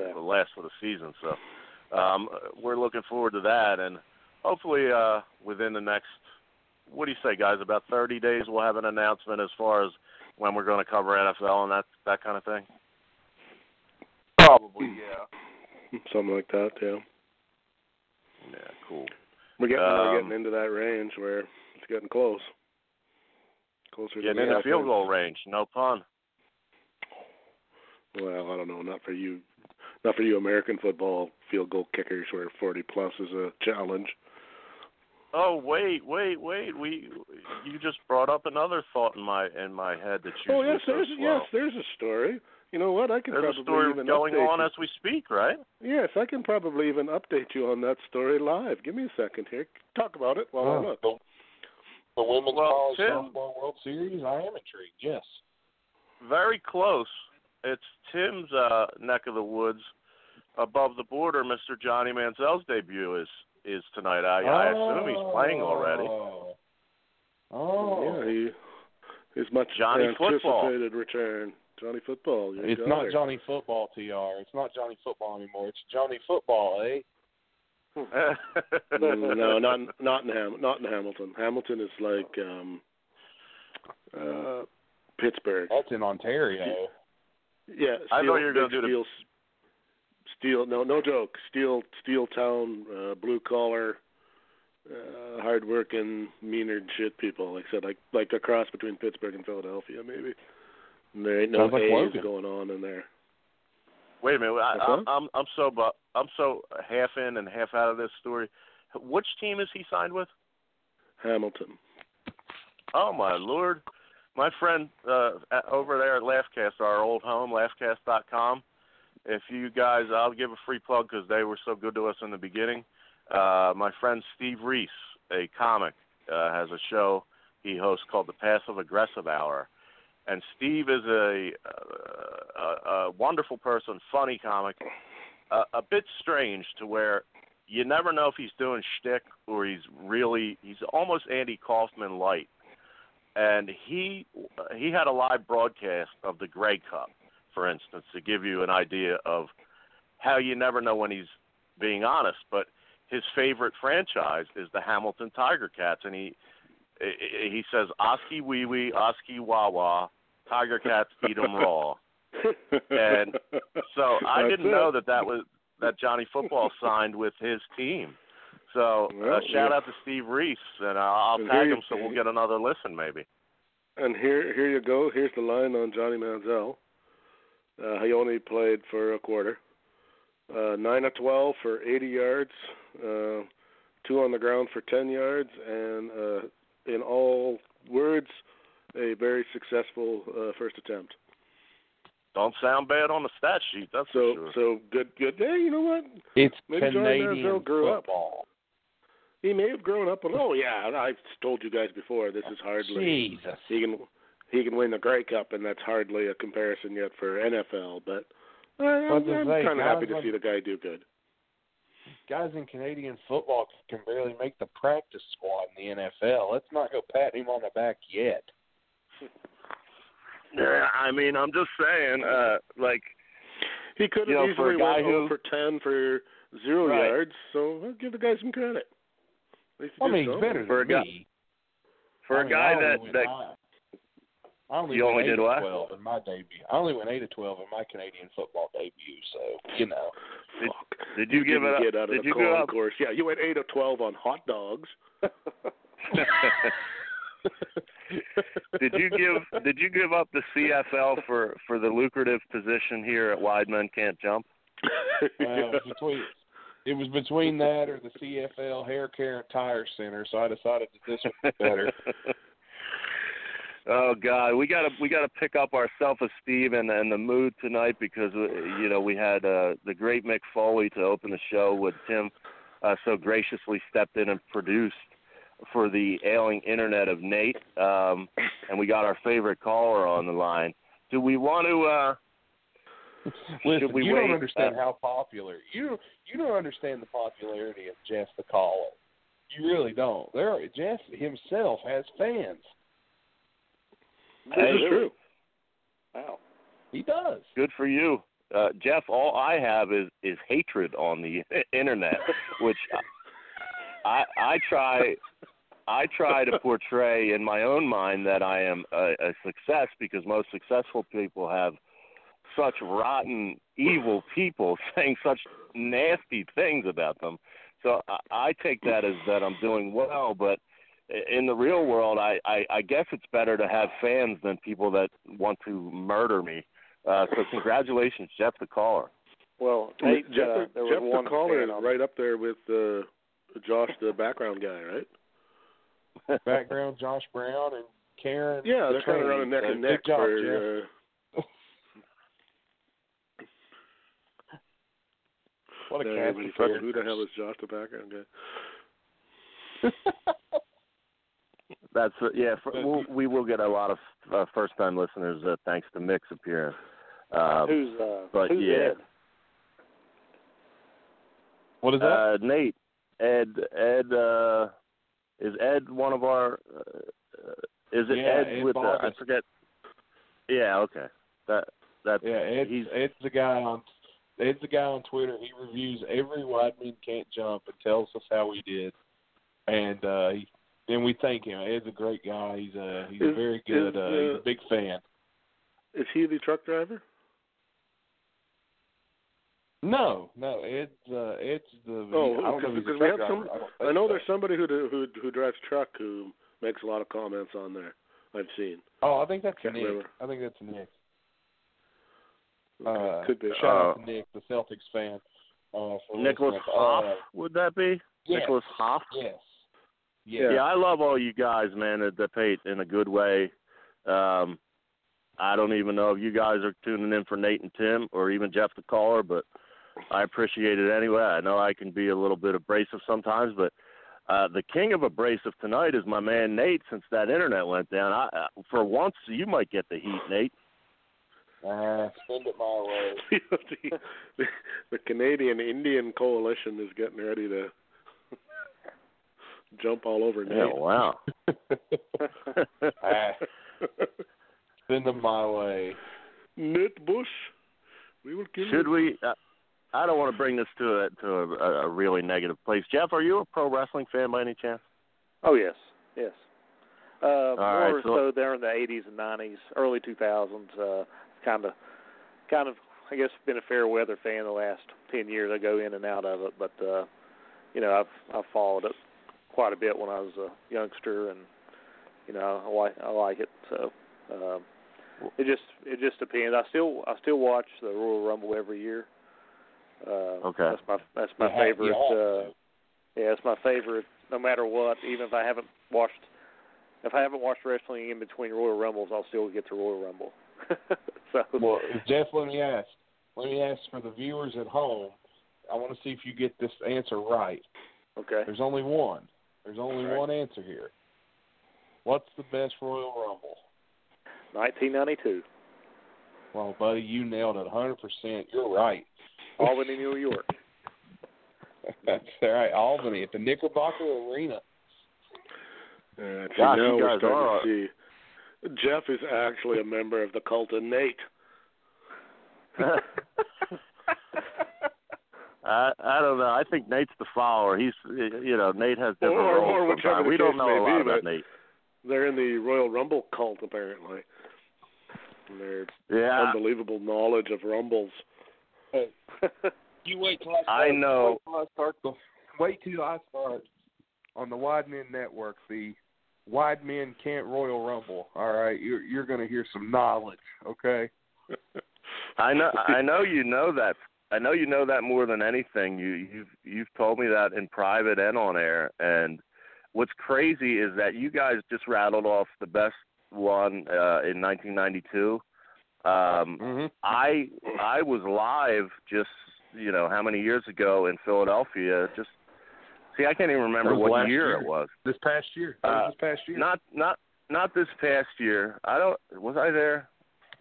yeah. the last of the season. So um, we're looking forward to that, and hopefully uh, within the next, what do you say, guys, about thirty days we'll have an announcement as far as when we're going to cover N F L and that, that kind of thing? Probably, yeah. Something like that, yeah. Yeah, cool. We're getting, um, we're getting into that range where it's getting close. Closer to getting in the field goal range, no pun. Well, I don't know. Not for you, not for you American football field goal kickers where forty plus is a challenge. Oh wait, wait, wait. We you just brought up another thought in my in my head that you. Oh yes, there's well. yes, there's a story. You know what? I can There's probably a story even going update on you. As we speak, right? Yes, I can probably even update you on that story live. Give me a second here. Talk about it while oh. I look. The, the women's well, college Tim, softball World Series. I am intrigued. Yes, very close. It's Tim's uh, neck of the woods, above the border. Mister Johnny Manziel's debut is is tonight. I, oh. I assume he's playing already. Oh, yeah, he, he's much Johnny anticipated football. return. Johnny Football. You're it's not there. Johnny Football, T R. It's not Johnny Football anymore. It's Johnny Football, eh? no, no, not not in Ham, not in Hamilton. Hamilton is like um, uh, Pittsburgh. That's in Ontario. Yeah, Steel, I know you're going to do Steel, the... Steel. No, no joke. Steel, Steel Town, uh, blue collar, uh, hard working, meaner shit people. Like I said, like like a cross between Pittsburgh and Philadelphia, maybe. There ain't no like A's going on in there. Wait a minute, I, I, I'm I'm so bu- I'm so half in and half out of this story. Which team is he signed with? Hamilton. Oh my lord, my friend uh, at, over there at Laughcast, our old home, laughcast dot com. If you guys, I'll give a free plug because they were so good to us in the beginning. Uh, my friend Steve Reese, a comic, uh, has a show he hosts called the Passive Aggressive Hour. And Steve is a, uh, a, a wonderful person, funny comic, uh, a bit strange to where you never know if he's doing shtick or he's really, he's almost Andy Kaufman light. And he he had a live broadcast of the Grey Cup, for instance, to give you an idea of how you never know when he's being honest. But his favorite franchise is the Hamilton Tiger Cats, and he He says, Oski wee wee, Oski wawa, Tiger Cats eat 'em raw. And so I That's didn't it. know that that was that Johnny Football signed with his team. So well, uh, shout yeah. out to Steve Reese, and I'll and tag him you, so we'll get another listen maybe. And here, here you go. Here's the line on Johnny Manziel. Uh, he only played for a quarter. Uh, nine of twelve for eighty yards, uh, two on the ground for ten yards, and uh, in all words, a very successful uh, first attempt. Don't sound bad on the stat sheet, that's so, for sure. So, good, good. Hey, you know what? It's Maybe Canadian football. Up. He may have grown up. And, oh, yeah, I've told you guys before, this is hardly... Jesus. He can, he can win the Grey Cup, and that's hardly a comparison yet for N F L, but uh, I'm, I'm kind of happy to like, see the guy do good. Guys in Canadian football can barely make the practice squad in the N F L. Let's not go patting him on the back yet. Yeah, I mean, I'm just saying, uh, like, he could have easily went oh for ten for zero right. yards, so I'll give the guy some credit. At least he I mean, he's so. better for than a guy, me. For I a mean, guy that, that – I only you went only eight did what? twelve in my debut. I only went eight of twelve in my Canadian football debut, so, you know. Did, did you, you give it up? Get out of did the you give up? Course. Yeah, you went eight of twelve on hot dogs. did you give Did you give up the C F L for, for the lucrative position here at Wide Men Can't Jump? Uh, it, was between, it was between that or the C F L Hair Care and Tire Center, so I decided that this was better. Oh God, we gotta we gotta pick up our self-esteem and, and the mood tonight because you know we had uh, the great Mick Foley to open the show with Tim, uh, so graciously stepped in and produced for the ailing internet of Nate, um, and we got our favorite caller on the line. Do we want to? Uh, Listen, we you wait? don't understand uh, how popular you you don't understand the popularity of Jeff the caller. You really don't. There, are, Jeff himself has fans. This is true. Wow. He does. Good for you. Uh, Jeff, all I have is, is hatred on the internet, which I, I try I try to portray in my own mind that I am a, a success because most successful people have such rotten, evil people saying such nasty things about them. So I, I take that as that I'm doing well, but in the real world, I, I, I guess it's better to have fans than people that want to murder me. Uh, so congratulations, Jeff the caller. Well, Nate, Jeff, uh, Jeff the caller is right up there with uh, Josh the background guy, right? Background Josh Brown and Karen. Yeah, they're kind of running neck and neck. Job, for, uh, What a cast of characters. Who the hell is Josh Tabaka? Okay. That's yeah. For, we'll, we will get a lot of uh, first-time listeners uh, thanks to Mick's appearance. Um, who's uh, but who's yeah. Ed? What is that? Uh, Nate. Ed. Ed. Uh, is Ed one of our? Uh, is it yeah, Ed, Ed with? Uh, I forget. Yeah. Okay. That. That. Yeah. Ed, he's Ed's the guy on. Ed's the guy on Twitter. He reviews every Wide Men Can't Jump and tells us how we did, and uh, he. And we thank him. Ed's a great guy. He's a he's is, a very good. Is, uh, uh, he's a big fan. Is he the truck driver? No, no. Ed's uh, Ed's the. Oh, I don't know if he's a truck driver. Some, I, I know so. There's somebody who who who drives truck who makes a lot of comments on there. I've seen. Oh, I think that's Nick. Remember. I think that's Nick. Okay. Uh, Could be. Shout uh, out to Nick, the Celtics fan. Uh, Nicholas Hoff. Uh, would that be yes. Nicholas Hoff? Yes. Yeah. yeah, I love all you guys, man, that debate in a good way. Um, I don't even know if you guys are tuning in for Nate and Tim or even Jeff the caller, but I appreciate it anyway. I know I can be a little bit abrasive sometimes, but uh, the king of abrasive tonight is my man Nate since that internet went down. I, for once, you might get the heat, Nate. Uh, send it my way. the, the Canadian-Indian coalition is getting ready to jump all over Nate. Oh, wow. Send them my way. Nate Bush, we will kill Should you. we? Uh, I don't want to bring this to, a, to a, a really negative place. Jeff, are you a pro wrestling fan by any chance? Oh, yes. Yes. Uh, all more right, so, so there in the eighties and nineties, early two thousands. Kind of, kind of. I guess, been a fair weather fan the last ten years. I go in and out of it. But, uh, you know, I've, I've followed it quite a bit when I was a youngster, and you know, I like I like it. So um, it just it just depends. I still I still watch the Royal Rumble every year. Uh, okay, that's my that's my yeah, favorite. Yeah. Uh, yeah, it's my favorite. No matter what, even if I haven't watched if I haven't watched wrestling in between Royal Rumbles, I'll still get to Royal Rumble. so well, Jeff, let me ask. Let me ask for the viewers at home. I want to see if you get this answer right. Okay. There's only one. There's only right. one answer here. What's the best Royal Rumble? nineteen ninety-two. Well, buddy, you nailed it one hundred percent. You're right. Albany, New York. That's right. Albany at the Knickerbocker Arena. Uh, Gosh, you, know, you guys are. To see. Jeff is actually a member of the cult of Nate. I, I don't know. I think Nate's the follower. He's, you know, Nate has different or, or roles. Or we don't know a lot be, about Nate. They're in the Royal Rumble cult, apparently. And their yeah. unbelievable knowledge of rumbles. Hey, you wait till I start. I know. Wait till I start, wait till I start on the Wide Men Network. The Wide Men Can't Royal Rumble. All right, you're you're going to hear some knowledge. Okay. I know. I know you know that. I know you know that more than anything. You, you've you've told me that in private and on air. And what's crazy is that you guys just rattled off the best one uh, in nineteen ninety-two. Um, mm-hmm. I I was live just you know how many years ago in Philadelphia. Just see, I can't even remember what year, year it was. This past year. Uh, this past year. Not not not this past year. I don't. Was I there?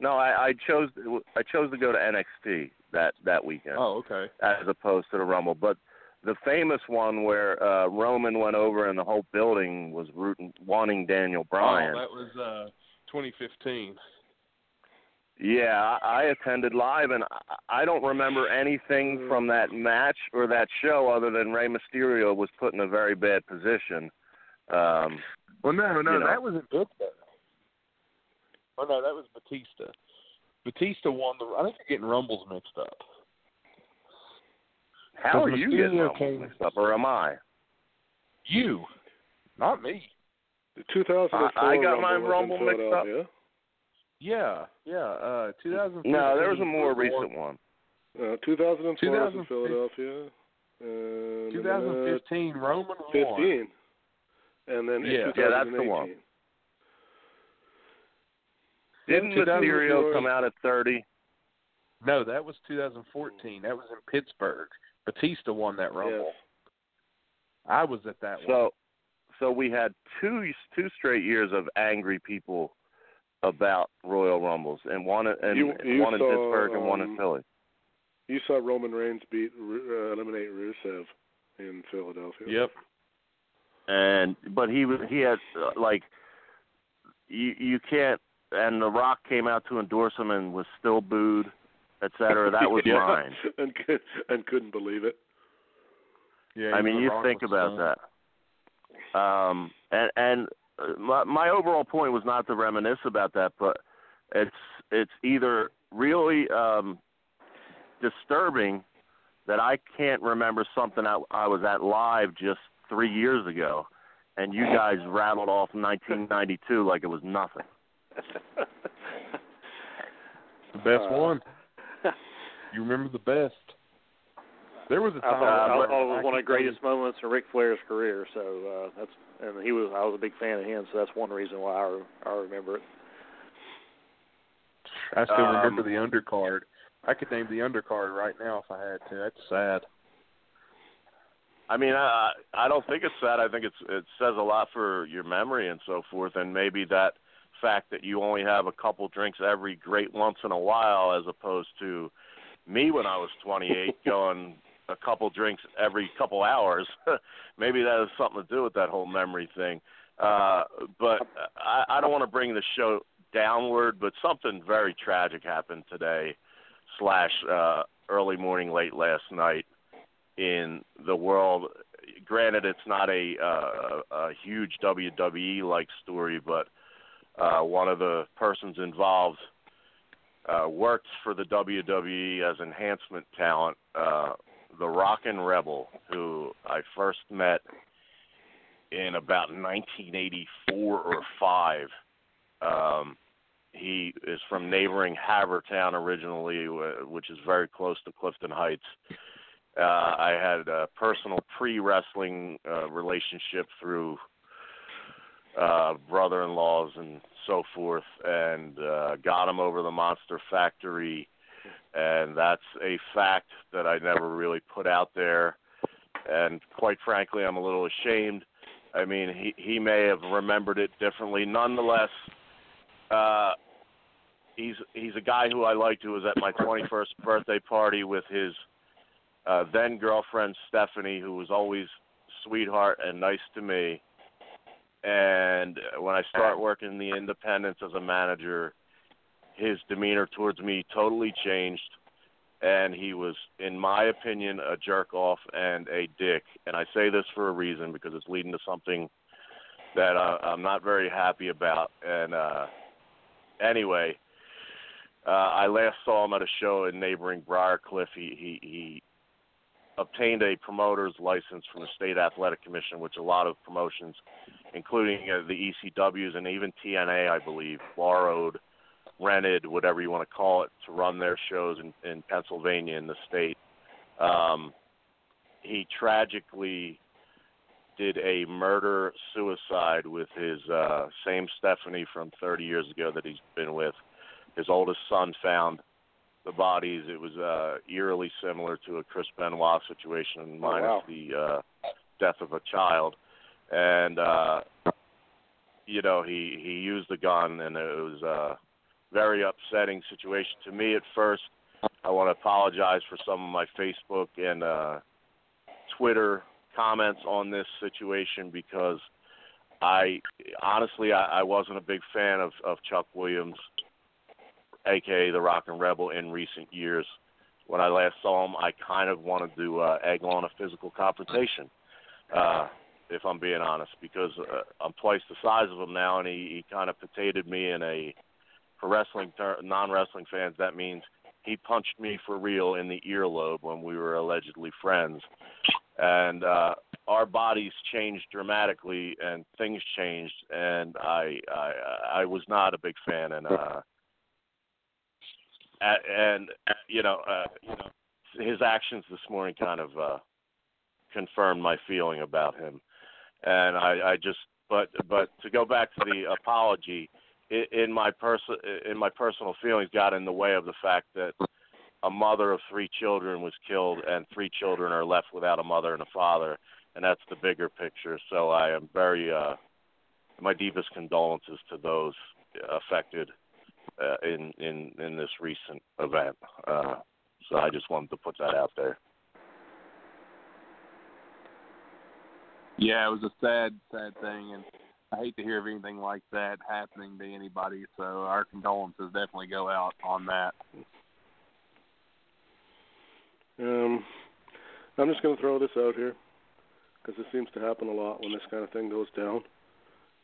No, I, I chose I chose to go to N X T. That, that weekend. Oh, okay. As opposed to the Rumble. But the famous one where uh, Roman went over and the whole building was rooting, wanting Daniel Bryan. Oh, that was uh, twenty fifteen. Yeah, I, I attended live, and I, I don't remember anything from that match or that show other than Rey Mysterio was put in a very bad position. Um, well, no, no, you know. That was in Pittsburgh. Oh, no, that was Batista. Batista won the. I think you're getting Rumbles mixed up. How are you getting Rumbles mixed up, or am I? You, not me. The two thousand four I, I got Rumble my Rumble mixed up. Yeah, yeah. Uh, two thousand four. No, there was a more recent one. Uh, two thousand four was in Philadelphia. And twenty fifteen uh, Roman fifteen. Won. And then yeah, in yeah, that's the one. Didn't Mysterio come out at thirty? No, that was twenty fourteen. That was in Pittsburgh. Batista won that Rumble. Yes. I was at that so, one. So we had two two straight years of angry people about Royal Rumbles, and one and you, you one saw, in Pittsburgh and one um, in Philly. You saw Roman Reigns beat uh, eliminate Rusev in Philadelphia. Yep. And but he he had uh, like you you can't. And The Rock came out to endorse him and was still booed, et cetera. That was yeah. mine. And, and couldn't believe it. Yeah, I mean, you think about stunned. that. Um, and and my, my overall point was not to reminisce about that, but it's it's either really um, disturbing that I can't remember something I, I was at live just three years ago, and you guys rattled off nineteen ninety-two like it was nothing. The best uh, one. You remember the best. There was a time. I thought, I, I was I one of the greatest you. moments in Ric Flair's career. So uh, that's, and he was. I was a big fan of him. So that's one reason why I, I remember it. I still um, remember the undercard. I could name the undercard right now if I had to. That's sad. I mean, I I don't think it's sad. I think it's it says a lot for your memory and so forth, and maybe that. Fact that you only have a couple drinks every great once in a while, as opposed to me when I was twenty-eight going a couple drinks every couple hours. Maybe that has something to do with that whole memory thing. Uh, but I, I don't want to bring the show downward, but something very tragic happened today slash uh, early morning, late last night in the world. Granted, it's not a, uh, a huge W W E-like story, but Uh, one of the persons involved uh, worked for the W W E as enhancement talent, uh, the Rockin' Rebel, who I first met in about nineteen eighty-four or five. Um, he is from neighboring Havertown originally, which is very close to Clifton Heights. Uh, I had a personal pre-wrestling uh, relationship through Uh, brother-in-laws and so forth, and uh, got him over the Monster Factory, and that's a fact that I never really put out there, and quite frankly, I'm a little ashamed. I mean, he, he may have remembered it differently. Nonetheless, uh, he's he's a guy who I liked, who was at my twenty-first birthday party with his uh, then-girlfriend, Stephanie, who was always sweetheart and nice to me. And when I start working the independents as a manager, his demeanor towards me totally changed, and he was, in my opinion, a jerk-off and a dick. And I say this for a reason, because it's leading to something that uh, I'm not very happy about. And uh, anyway, uh, I last saw him at a show in neighboring Briarcliff. He, he, he obtained a promoter's license from the State Athletic Commission, which a lot of promotions, including uh, the E C Ws and even T N A, I believe, borrowed, rented, whatever you want to call it, to run their shows in, in Pennsylvania in the state. Um, he tragically did a murder-suicide with his uh, same Stephanie from thirty years ago that he's been with. His oldest son found the bodies. It was uh, eerily similar to a Chris Benoit situation, minus oh, wow. the uh, death of a child. And, uh, you know, he, he used a gun, and it was a very upsetting situation to me at first. I want to apologize for some of my Facebook and uh, Twitter comments on this situation, because I honestly, I, I wasn't a big fan of, of Chuck Williams, a k a the Rockin' Rebel, in recent years. When I last saw him, I kind of wanted to uh, egg on a physical confrontation. Uh, if I'm being honest, because uh, I'm twice the size of him now, and he, he kind of potatoed me in a, for wrestling ter- non-wrestling fans, that means he punched me for real in the earlobe when we were allegedly friends. And uh, our bodies changed dramatically, and things changed, and I I, I was not a big fan, and uh, and you know, uh, you know, his actions this morning kind of uh, confirmed my feeling about him. And I, I just, but but to go back to the apology, in, in my person, in my personal feelings got in the way of the fact that a mother of three children was killed, and three children are left without a mother and a father, and that's the bigger picture. So I am very uh, – my deepest condolences to those affected uh, in, in, in this recent event. Uh, so I just wanted to put that out there. Yeah, it was a sad, sad thing, and I hate to hear of anything like that happening to anybody, so our condolences definitely go out on that. Um, I'm just going to throw this out here because it seems to happen a lot when this kind of thing goes down.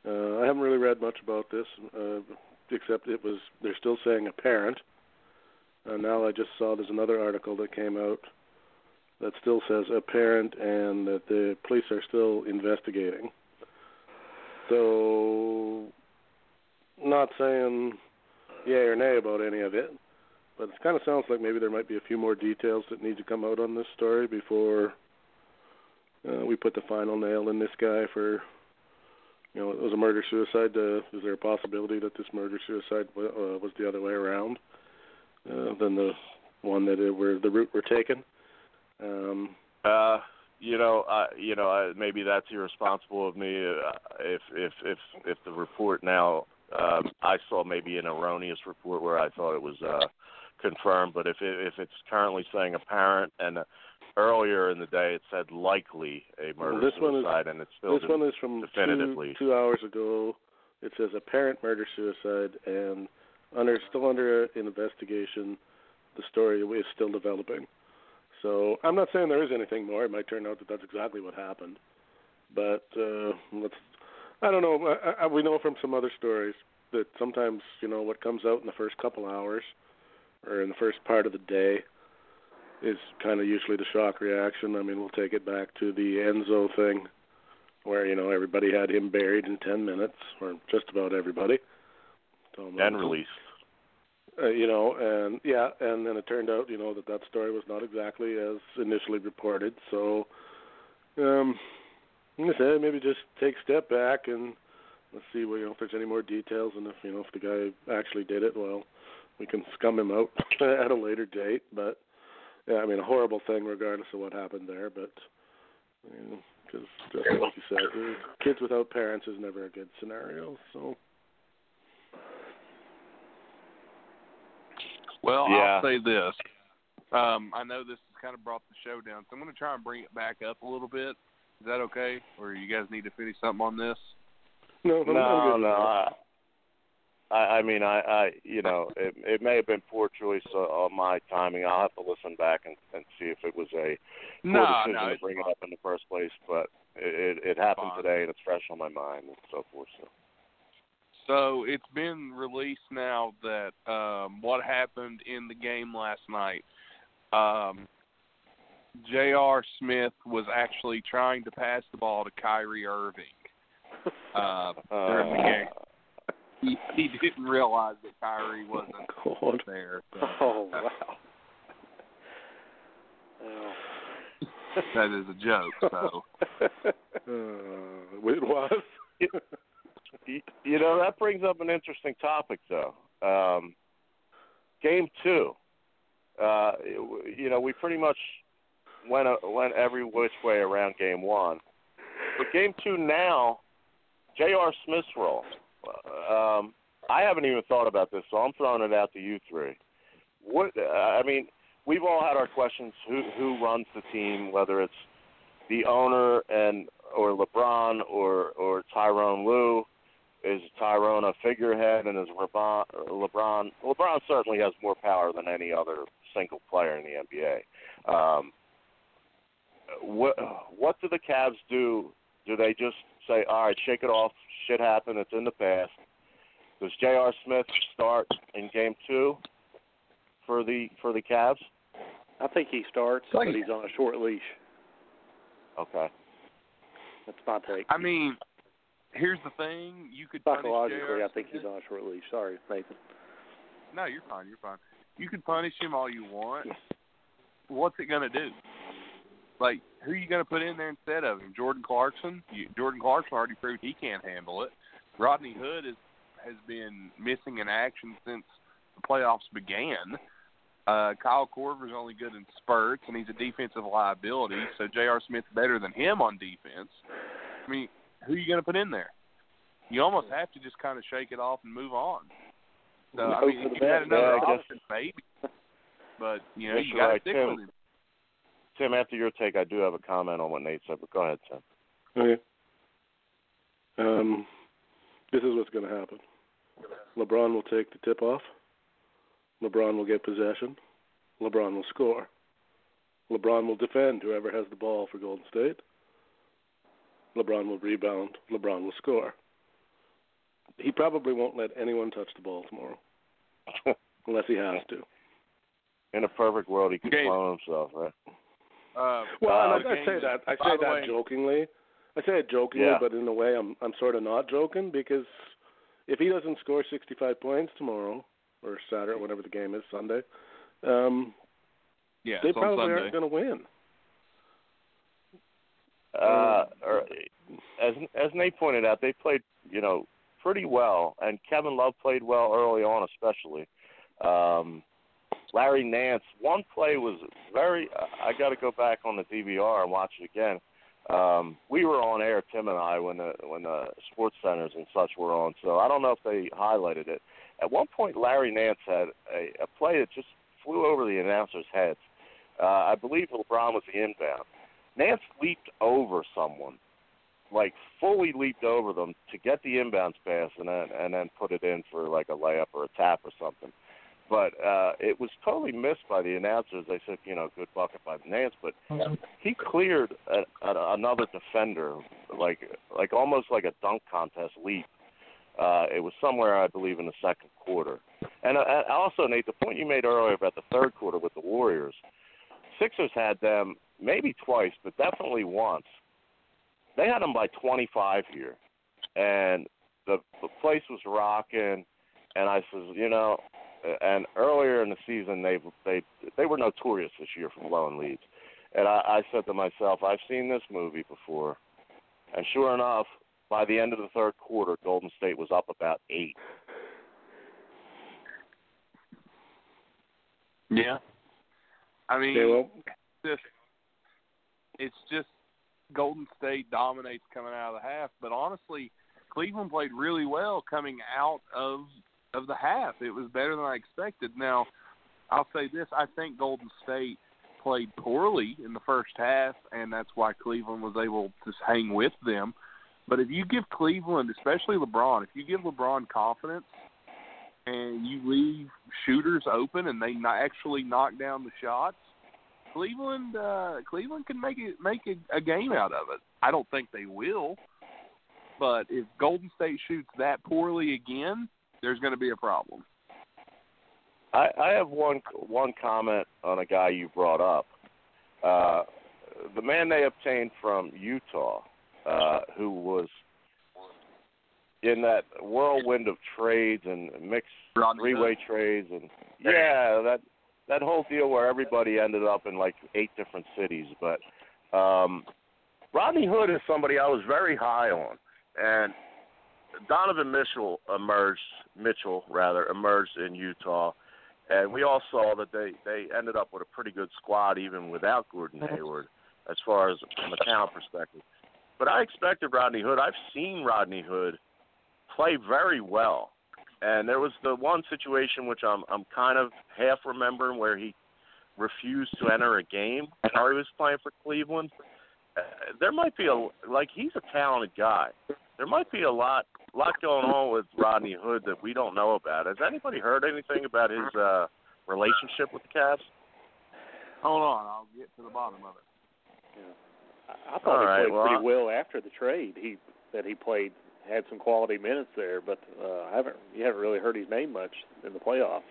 Uh, I haven't really read much about this, uh, except it was they're still saying a parent. Uh, now I just saw there's another article that came out that still says a parent and that the police are still investigating. So, not saying yay or nay about any of it, but it kind of sounds like maybe there might be a few more details that need to come out on this story before uh, we put the final nail in this guy for, you know, it was a murder-suicide. Uh, is there a possibility that this murder-suicide w- uh, was the other way around uh, than the one that it were the route were taken? Um, uh, you know, uh, you know, uh, maybe that's irresponsible of me. Uh, if if if if the report now, um, I saw maybe an erroneous report where I thought it was uh, confirmed. But if it, if it's currently saying apparent, and uh, earlier in the day it said likely a murder well, this suicide, one is, and it's still this de- one is from definitively two, two hours ago. It says apparent murder suicide, and under still under investigation. The story is still developing. So I'm not saying there is anything more. It might turn out that that's exactly what happened. But uh, let's, I don't know. I, I, we know from some other stories that sometimes, you know, what comes out in the first couple hours or in the first part of the day is kind of usually the shock reaction. I mean, we'll take it back to the Enzo thing where, you know, everybody had him buried in ten minutes or just about everybody. So, and released. Uh, you know, and yeah, and then it turned out, you know, that that story was not exactly as initially reported. So, um, like I said, maybe just take a step back and let's see, well, you know, if there's any more details, and if, you know, if the guy actually did it, well, we can scum him out at a later date. But yeah, I mean, a horrible thing, regardless of what happened there. But you know, because just like you said, kids without parents is never a good scenario. So. Well, yeah. I'll say this. Um, I know this has kind of brought the show down, so I'm going to try and bring it back up a little bit. Is that okay? Or you guys need to finish something on this? No, no, no. no. I, I mean, I, I, you know, it, it may have been poor choice uh, on my timing. I'll have to listen back and, and see if it was a no, poor decision no, to bring fine. it up in the first place. But it, it, it happened fine. today, and it's fresh on my mind and so forth. So. So it's been released now that um, what happened in the game last night, um, J R. Smith was actually trying to pass the ball to Kyrie Irving uh, during the game. He, he didn't realize that Kyrie wasn't God. there. So. Oh, wow. Oh. That is a joke, so. Uh, it was. You know, that brings up an interesting topic, though. Um, game two, uh, you know, we pretty much went a, went every which way around game one. But game two now, J R. Smith's role. Um, I haven't even thought about this, so I'm throwing it out to you three. What uh, I mean, we've all had our questions: who who runs the team, whether it's the owner and or LeBron or or Tyrone Lue. Is Tyrone a figurehead, and is LeBron, LeBron – LeBron certainly has more power than any other single player in the N B A. Um, what, what do the Cavs do? Do they just say, all right, shake it off, shit happened, it's in the past? Does J R. Smith start in game two for the for the Cavs? I think he starts, but he's on a short leash. Okay. That's my take. I mean – here's the thing, you could punish Psychologically, I think he's on a short leash. Sorry, Nathan. No, you're fine, you're fine. You can punish him all you want. What's it going to do? Like, who are you going to put in there instead of him? Jordan Clarkson? You, Jordan Clarkson already proved he can't handle it. Rodney Hood is, has been missing in action since the playoffs began. Uh, Kyle Korver's only good in spurts, and he's a defensive liability, so J R. Smith's better than him on defense. I mean, who are you going to put in there? You almost have to just kind of shake it off and move on. So, I mean, if you had another option, maybe. But, you know, you got to stick with him. Tim, after your take, I do have a comment on what Nate said, but go ahead, Tim. Okay. Um, this is what's going to happen. LeBron will take the tip-off. LeBron will get possession. LeBron will score. LeBron will defend whoever has the ball for Golden State. LeBron will rebound. LeBron will score. He probably won't let anyone touch the ball tomorrow, unless he has to. In a perfect world, he could clone himself, right? Uh, well, uh, and I, I say that I say that way, jokingly. I say it jokingly, yeah. But in a way, I'm I'm sort of not joking, because if he doesn't score sixty-five points tomorrow or Saturday, whatever the game is, Sunday, um, yeah, they probably aren't going to win. Uh, or, as as Nate pointed out, they played, you know, pretty well, and Kevin Love played well early on, especially. Um, Larry Nance, one play was very – I got to go back on the D V R and watch it again. Um, we were on air, Tim and I, when the, when the sports centers and such were on, so I don't know if they highlighted it. At one point, Larry Nance had a, a play that just flew over the announcers' heads. Uh, I believe LeBron was the inbound. Nance leaped over someone. Like fully leaped over them to get the inbounds pass and then, and then put it in for like a layup or a tap or something. But uh, it was totally missed by the announcers. They said, you know, good bucket by Nance, but he cleared a, a, another defender, like like almost like a dunk contest leap. Uh, it was somewhere, I believe, in the second quarter. And uh, also, Nate, the point you made earlier about the third quarter with the Warriors, Sixers had them maybe twice, but definitely once. They had them by twenty-five here, and the, the place was rocking. And I says, you know, and earlier in the season they they they were notorious this year for blowing leads. And I, I said to myself, I've seen this movie before. And sure enough, by the end of the third quarter, Golden State was up about eight. Yeah, I mean, it's just, it's just. Golden State dominates coming out of the half, but honestly, Cleveland played really well coming out of of the half. It was better than I expected. Now, I'll say this. I think Golden State played poorly in the first half, and that's why Cleveland was able to hang with them. But if you give Cleveland, especially LeBron, if you give LeBron confidence and you leave shooters open and they not actually knock down the shots, Cleveland, uh, Cleveland can make it, make it a game out of it. I don't think they will, but if Golden State shoots that poorly again, there's going to be a problem. I, I have one one comment on a guy you brought up, uh, the man they obtained from Utah, uh, who was in that whirlwind of trades and mixed three-way trades and yeah that. That whole deal where everybody ended up in, like, eight different cities. But um, Rodney Hood is somebody I was very high on. And Donovan Mitchell emerged, Mitchell, rather, emerged in Utah. And we all saw that they, they ended up with a pretty good squad even without Gordon Hayward as far as from a talent perspective. But I expected Rodney Hood. I've seen Rodney Hood play very well. And there was the one situation which I'm I'm kind of half remembering where he refused to enter a game while he was playing for Cleveland. Uh, there might be a like he's a talented guy. There might be a lot lot going on with Rodney Hood that we don't know about. Has anybody heard anything about his uh, relationship with the Cavs? Hold on, I'll get to the bottom of it. Yeah. I, I thought All he right, played well, pretty well after the trade. He that he played. Had some quality minutes there, but uh, I haven't. You haven't really heard his name much in the playoffs.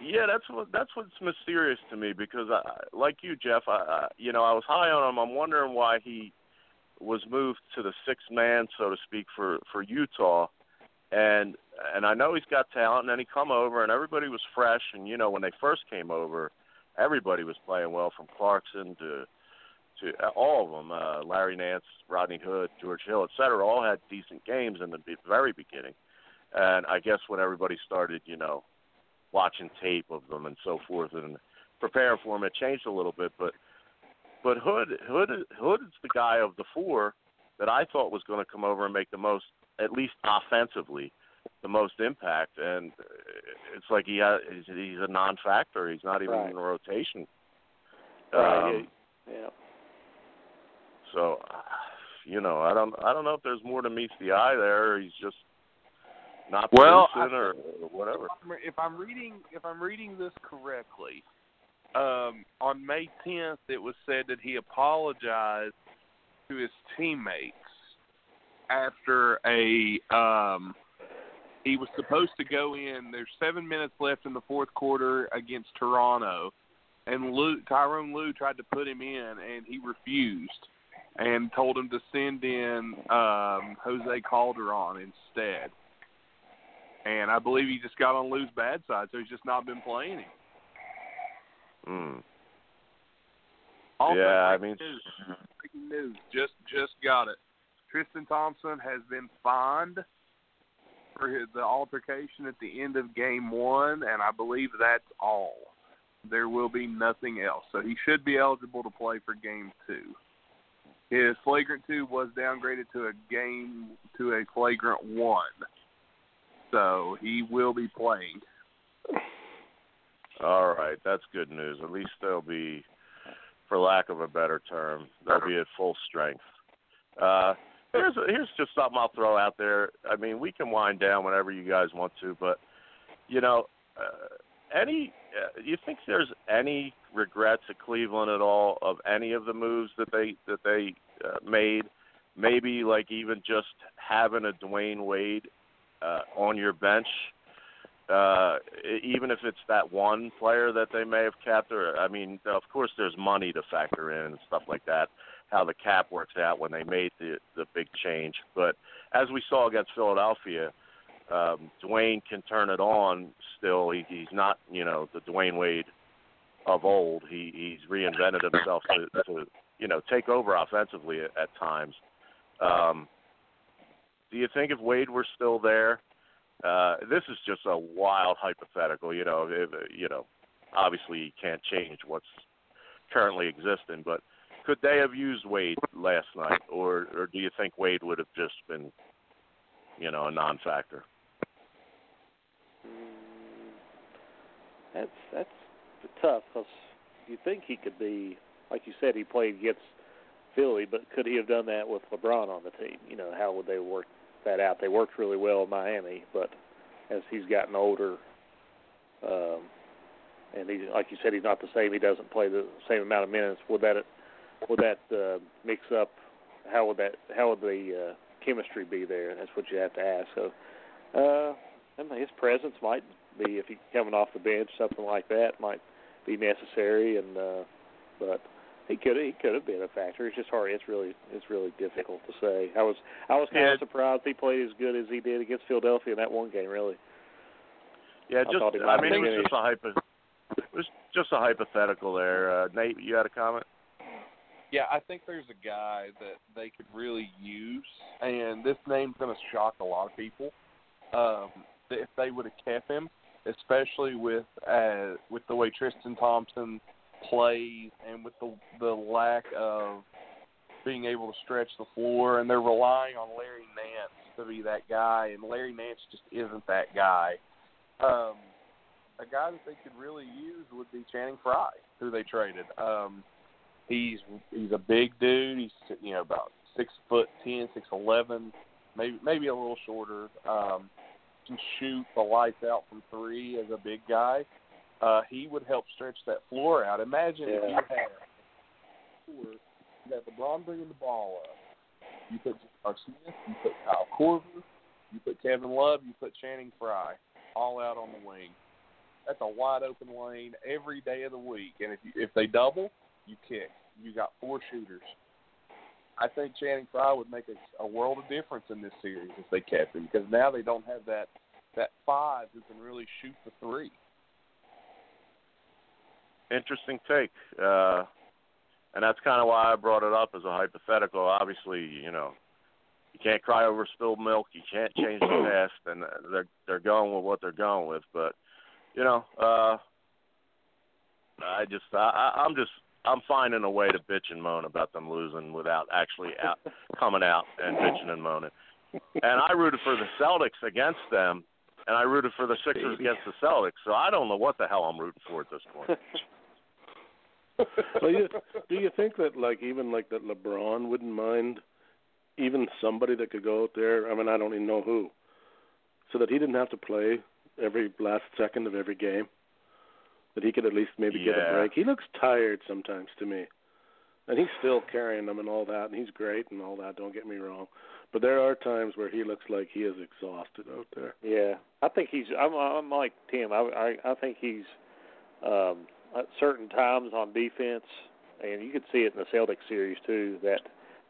Yeah, that's what that's what's mysterious to me because, I, like you, Jeff, I, I you know I was high on him. I'm wondering why he was moved to the sixth man, so to speak, for, for Utah, and and I know he's got talent. And then he come over, and everybody was fresh. And you know when they first came over, everybody was playing well, from Clarkson to. To all of them, uh, Larry Nance, Rodney Hood, George Hill, et cetera, all had decent games in the very beginning. And I guess when everybody started, you know, watching tape of them and so forth and preparing for them. It changed a little bit, but but Hood Hood Hood is the guy of the four that I thought was going to come over and make the most, at least offensively, the most impact. And it's like he has, he's a non-factor. He's not even right. in the rotation. Right. Um, yeah. So, you know, I don't I don't know if there's more to meets the eye there. Or he's just not well, producing or, or whatever. If I'm reading if I'm reading this correctly, um, on May tenth it was said that he apologized to his teammates after a um, he was supposed to go in. There's seven minutes left in the fourth quarter against Toronto, and Lou, Tyrone Lue tried to put him in, and he refused and told him to send in um, Jose Calderon instead. And I believe he just got on Lou's bad side, so he's just not been playing him. Mm. Also, yeah, I mean, news, news, just just got it. Tristan Thompson has been fined for his, the altercation at the end of game one, and I believe that's all. There will be nothing else, so he should be eligible to play for game two. His flagrant two was downgraded to a game to a flagrant one, so he will be playing. All right, that's good news. At least they'll be, for lack of a better term, they'll be at full strength. Uh, here's here's just something I'll throw out there. I mean, we can wind down whenever you guys want to, but, you know, uh, any uh, you think there's any regrets at Cleveland at all of any of the moves that they that they uh, made? Maybe like even just having a Dwayne Wade uh, on your bench. Uh, even if it's that one player that they may have capped, or I mean, of course, there's money to factor in and stuff like that, how the cap works out when they made the, the big change. But as we saw against Philadelphia, um, Dwayne can turn it on still. He, he's not, you know, the Dwayne Wade of old. He, he's reinvented himself to, to, you know, take over offensively at, at times. Um, do you think if Wade were still there, Uh, this is just a wild hypothetical, you know, if, you know, obviously you can't change what's currently existing, but could they have used Wade last night, or, or do you think Wade would have just been, you know, a non-factor? That's, that's tough, because you think he could be, like you said, he played against Philly, but could he have done that with LeBron on the team? You know, how would they work that out? They worked really well in Miami, but as he's gotten older, um, and he, like you said, he's not the same. He doesn't play the same amount of minutes. Would that would that uh, mix up? How would that? How would the uh, chemistry be there? That's what you have to ask. So, uh, I mean, his presence might be, if he's coming off the bench, something like that might be necessary. And uh, but. He could he could have been a factor. It's just hard. It's really it's really difficult to say. I was I was kind yeah. of surprised he played as good as he did against Philadelphia in that one game. Really. Yeah, I just I mean it was just a hypo, it was just a hypothetical there. Uh, Nate, you had a comment? Yeah, I think there's a guy that they could really use, and this name's going to shock a lot of people. Um, if they would have kept him, especially with uh, with the way Tristan Thompson plays and with the the lack of being able to stretch the floor, and they're relying on Larry Nance to be that guy, and Larry Nance just isn't that guy. Um, a guy that they could really use would be Channing Frye, who they traded. Um, he's he's a big dude. He's you know about six foot ten, six eleven, maybe maybe a little shorter. Um, can shoot the lights out from three as a big guy. Uh, he would help stretch that floor out. Imagine yeah. if you had you got LeBron bringing the ball up. You put J R. Smith, you put Kyle Korver, you put Kevin Love, you put Channing Frye, all out on the wing. That's a wide open lane every day of the week. And if you, if they double, you kick. You got four shooters. I think Channing Frye would make a, a world of difference in this series if they kept him, because now they don't have that that five who can really shoot the three. Interesting take, uh, and that's kind of why I brought it up as a hypothetical. Obviously, you know, you can't cry over spilled milk. You can't change the past, and they're they're going with what they're going with. But you know, uh, I just, I, I'm just, I'm finding a way to bitch and moan about them losing without actually out, coming out and bitching and moaning. And I rooted for the Celtics against them, and I rooted for the Sixers against the Celtics. So I don't know what the hell I'm rooting for at this point. Well, you, do you think that, like, even like that LeBron wouldn't mind even somebody that could go out there? I mean, I don't even know who, so that he didn't have to play every last second of every game. That he could at least maybe yeah. get a break. He looks tired sometimes to me, and he's still carrying them and all that, and he's great and all that. Don't get me wrong, but there are times where he looks like he is exhausted out there. Yeah, I think he's. I'm, I'm like Tim. I, I I think he's um, at certain times on defense, and you could see it in the Celtics series too. That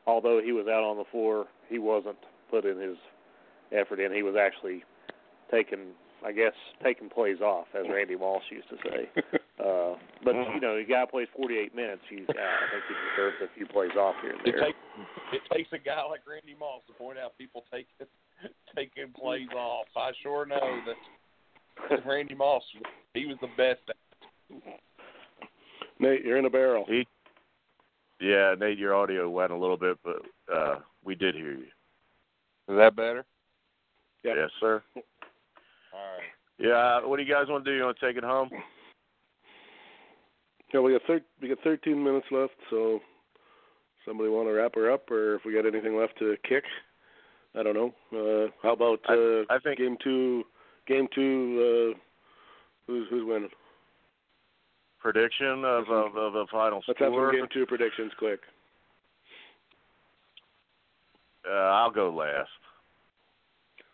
although he was out on the floor, he wasn't putting his effort in. He was actually taking. I guess, taking plays off, as Randy Walsh used to say. Uh, but, you know, a guy plays forty-eight minutes. He's, uh, I think he deserves a few plays off here and there. It, take, it takes a guy like Randy Moss to point out people taking taking plays off. I sure know that Randy Moss, he was the best at it. Nate, you're in a barrel. He, yeah, Nate, your audio went a little bit, but uh, we did hear you. Is that better? Yep. Yes, sir. All right. Yeah, what do you guys want to do? You want to take it home? Yeah, we got thir- we got thirteen minutes left, so somebody want to wrap her up, or if we got anything left to kick, I don't know. Uh, how about uh, I, I think game two? Game two. Uh, who's who's winning? Prediction of of, of the final score. Let's have some game two predictions quick. Uh, I'll go last.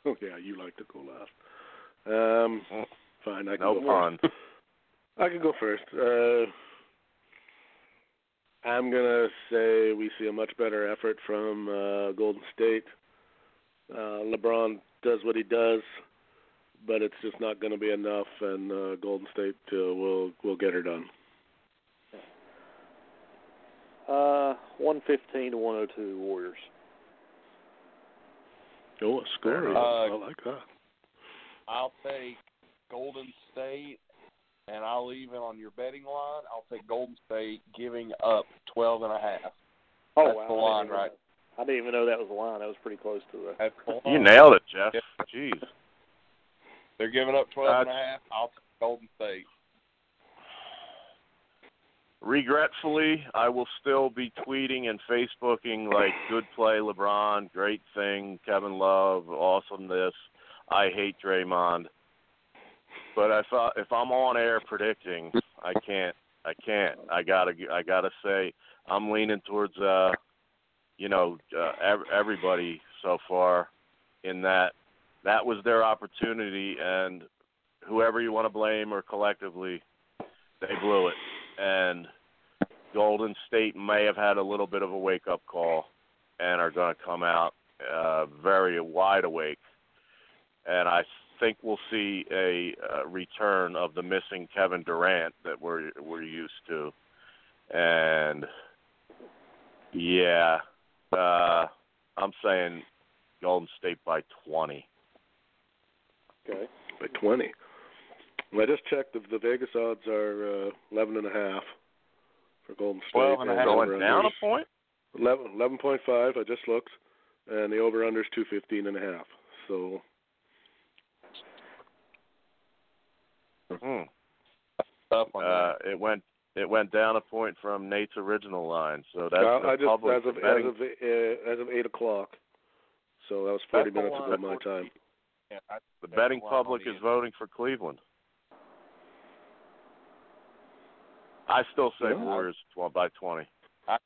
Oh yeah, you like to go last. Um, fine, I can nope, go first. On. I can go first. Uh, I'm going to say we see a much better effort from uh, Golden State. Uh, LeBron does what he does, but it's just not going to be enough, and uh, Golden State uh, will will get her done. Uh, one fifteen to one oh two Warriors. Oh, a score. Uh, I like that. I'll take Golden State, and I'll even on your betting line, I'll take Golden State giving up twelve and a half. Oh, that's wow. the line, right? I didn't even know that was the line. That was pretty close to the, that's the line. You nailed it, Jeff. Jeez. They're giving up twelve and a half. I'll take Golden State. Regretfully, I will still be tweeting and Facebooking, like, good play, LeBron, great thing, Kevin Love, awesome this. I hate Draymond, but if I, if I'm on air predicting, I can't. I can't. I gotta. I gotta say, I'm leaning towards, uh, you know, uh, everybody so far, in that that was their opportunity, and whoever you want to blame or collectively, they blew it. And Golden State may have had a little bit of a wake up call, and are going to come out uh, very wide awake. And I think we'll see a uh, return of the missing Kevin Durant that we're we're used to. And, yeah, uh, I'm saying Golden State by twenty. Okay. By twenty. Well, I just checked. The, the Vegas odds are uh, eleven and a half for Golden State. twelve and a half. Going down a point? eleven, eleven point five, I just looked. And the over-under is two fifteen and a half. So... Mm. Uh, it went it went down a point from Nate's original line, so that's I, the I just, public as of betting. as of uh, as of eight o'clock. So that was forty that's minutes ago my time. Yeah, I, the betting public the is end. voting for Cleveland. I still say yeah. Warriors by twenty. I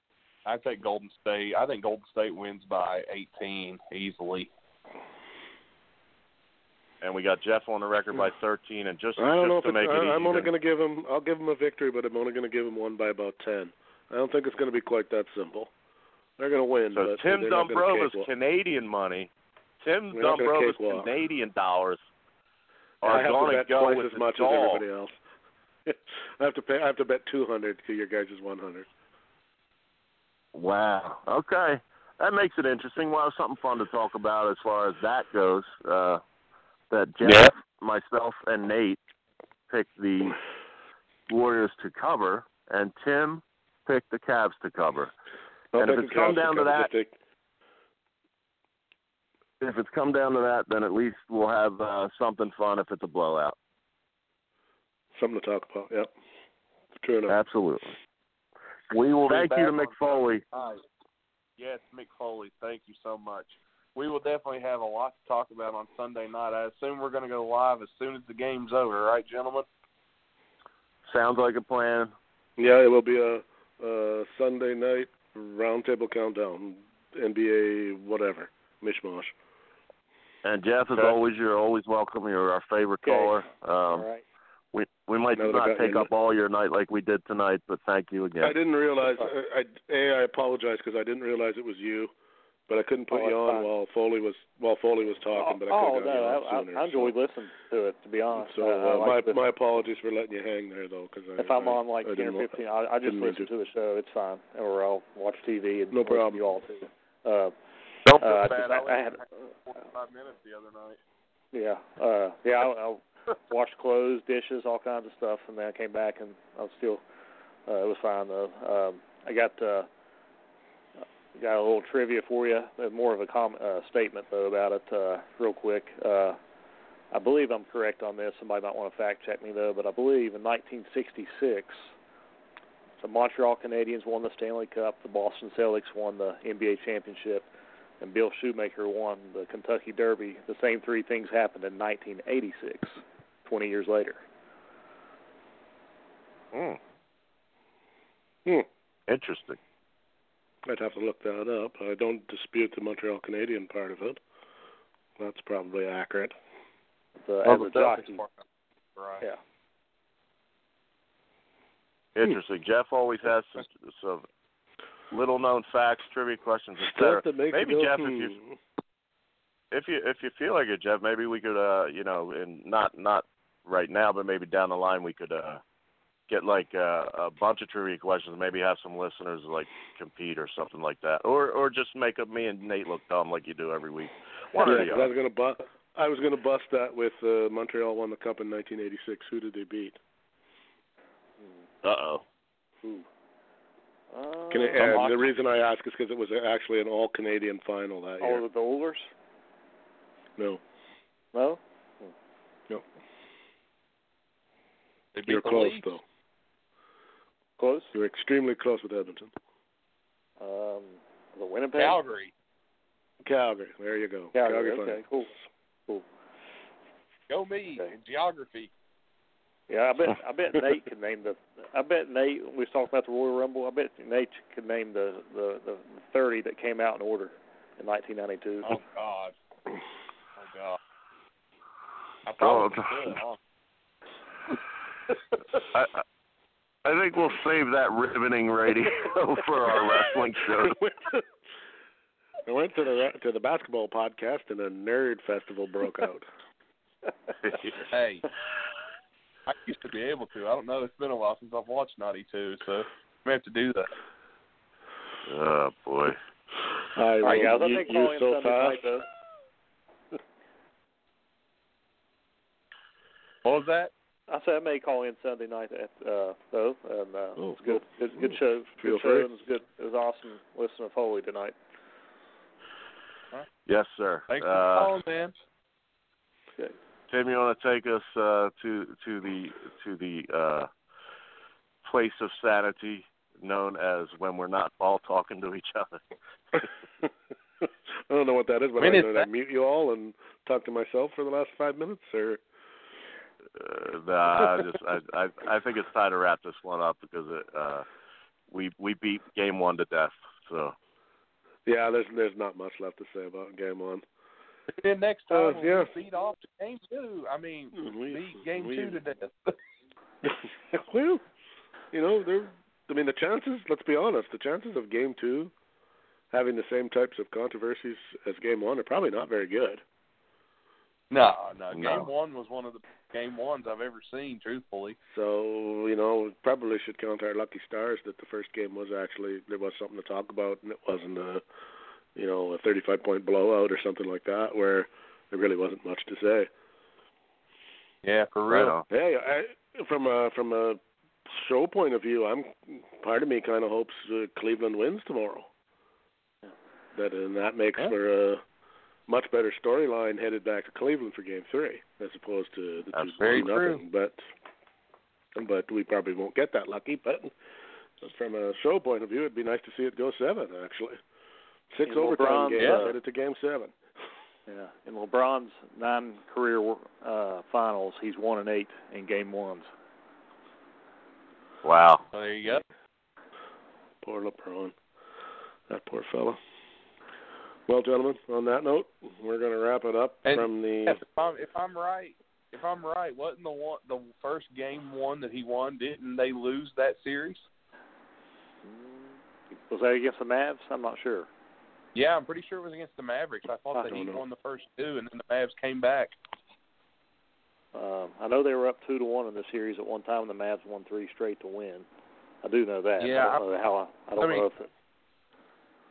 I take Golden State. I think Golden State wins by eighteen easily. And we got Jeff on the record by thirteen, and just, I don't just know if to make it, it easy. I'm only going to give him, I'll give him a victory, but I'm only going to give him one by about ten. I don't think it's going to be quite that simple. They're going to win. So but Tim Dombrova's Canadian money, Tim Dombrova's Canadian dollars are going to go with as much as everybody else. I have to pay. I have to bet two hundred to your guys' one hundred. Wow. Okay. That makes it interesting. Well, something fun to talk about as far as that goes. Uh, That Jeff, yeah. myself, and Nate picked the Warriors to cover, and Tim picked the Cavs to cover. I'll and if it's come down to, to that, pick. if it's come down to that, then at least we'll have uh, something fun if it's a blowout. Something to talk about, yep. True enough. Absolutely. We will thank you to Mick Foley. Right. Yes, Mick Foley, thank you so much. We will definitely have a lot to talk about on Sunday night. I assume we're going to go live as soon as the game's over, right, gentlemen? Sounds like a plan. Yeah, it will be a, a Sunday night roundtable countdown, N B A whatever, mishmash. And Jeff, as okay. always, you're always welcome. You're our favorite okay. caller. Um, all right. We we might no, not take up all your night like we did tonight, but thank you again. I didn't realize. I, I, A, I apologize because I didn't realize it was you, but I couldn't put oh, you on fine. while Foley was while Foley was talking. Oh, but I could have oh, got no, you on sooner. I, I enjoyed so. listening to it, to be honest. So uh, uh, my my apologies for letting you hang there though, because if I, I'm I, on like I ten or fifteen, I, I just listen to the show. It's fine, or I'll watch T V and no problem. You all too. Uh, Don't feel uh, bad. I, I, I had forty-five minutes the other night. Yeah, uh, yeah. I, I washed clothes, dishes, all kinds of stuff, and then I came back and I was still. Uh, it was fine though. Um, I got uh, got a little trivia for you, more of a com- uh, statement though about it, uh, real quick. Uh, I believe I'm correct on this. Somebody might want to fact check me though, but I believe in nineteen sixty-six, the Montreal Canadiens won the Stanley Cup, the Boston Celtics won the N B A championship, and Bill Shoemaker won the Kentucky Derby. The same three things happened in nineteen eighty-six, twenty years later. Hmm. Hmm. Interesting. I'd have to look that up. I don't dispute the Montreal Canadian part of it. That's probably accurate. The, oh, as the jockey. Right. Yeah. Interesting. Hmm. Jeff always has some... some little-known facts, trivia questions, et cetera. Maybe Jeff, if you if you if you feel like it, Jeff, maybe we could, uh, you know, and not not right now, but maybe down the line we could uh, get like uh, a bunch of trivia questions. Maybe have some listeners like compete or something like that, or or just make up me and Nate look dumb like you do every week. One yeah, or the other. I was gonna bust. I was gonna bust that with uh, Montreal won the cup in nineteen eighty-six. Who did they beat? Uh oh. Who? Uh, Can I, uh, the reason I ask is because it was actually an all-Canadian final that year. Oh, the Oilers? No. No? No. You were close, league? though. Close? You were extremely close with Edmonton. Um, the Winnipeg? Calgary. Calgary. There you go. Calgary, Calgary okay, cool. cool. Go me. Okay. Geography. Yeah, I bet I bet Nate could name the. I bet Nate. We was talking about the Royal Rumble. I bet Nate could name the, the, the thirty that came out in order in nineteen ninety-two. Oh God! Oh God! I probably could, huh? I, I think we'll save that riveting radio for our wrestling show. I went to the to the basketball podcast and a nerd festival broke out. Hey. I used to be able to. I don't know. It's been a while since I've watched ninety-two, so we have to do that. Oh, boy. All right, All right guys. You, I think you're so fast. Night, what was that? I said I may call in Sunday night, at, uh, though. And, uh, oh, it was good. It was a good show. Feel good free. Show. It was good. It was awesome listening to Foley tonight. Right. Yes, sir. Thanks for uh, calling, man. Okay. Tim, you want to take us uh, to to the to the uh, place of sanity known as when we're not all talking to each other. I don't know what that is, but when I, is did that? I mute you all and talk to myself for the last five minutes, or uh, nah, I just I, I I think it's time to wrap this one up because it, uh, we we beat game one to death. So yeah, there's there's not much left to say about game one. And then next time uh, yeah. we feed off to game two. I mean, we, beat game we, two to death. Well, you know, there. I mean, the chances. Let's be honest. The chances of game two having the same types of controversies as game one are probably not very good. No, no. Game no. one was one of the game ones I've ever seen, truthfully. So you know, we probably should count our lucky stars that the first game was actually there was something to talk about, and it wasn't a. you know, a thirty-five point blowout or something like that where there really wasn't much to say. Yeah, for real. Right. Hey, from a from a show point of view, I'm part of me kind of hopes uh, Cleveland wins tomorrow. That and that makes yeah. for a much better storyline headed back to Cleveland for Game Three as opposed to the two very nothing. True. But but we probably won't get that lucky. But from a show point of view, it'd be nice to see it go seven. Actually, six In overtime LeBron, games yeah. headed to Game Seven. Yeah, in LeBron's nine career uh, finals, he's one and eight in game ones. Wow. Well, there you go. Poor LeBron. That poor fella. Well, gentlemen, on that note, we're going to wrap it up and from the. Yes, if I'm, if I'm right, if I'm right, wasn't the one, the first game one that he won? Didn't they lose that series? Was that against the Mavs? I'm not sure. Yeah, I'm pretty sure it was against the Mavericks. I thought I that he know. won the first two, and then the Mavs came back. Um, I know they were up two to one in the series at one time, and the Mavs won three straight to win. I do know that. Yeah, I don't I, know how. I, I don't I mean, know if it.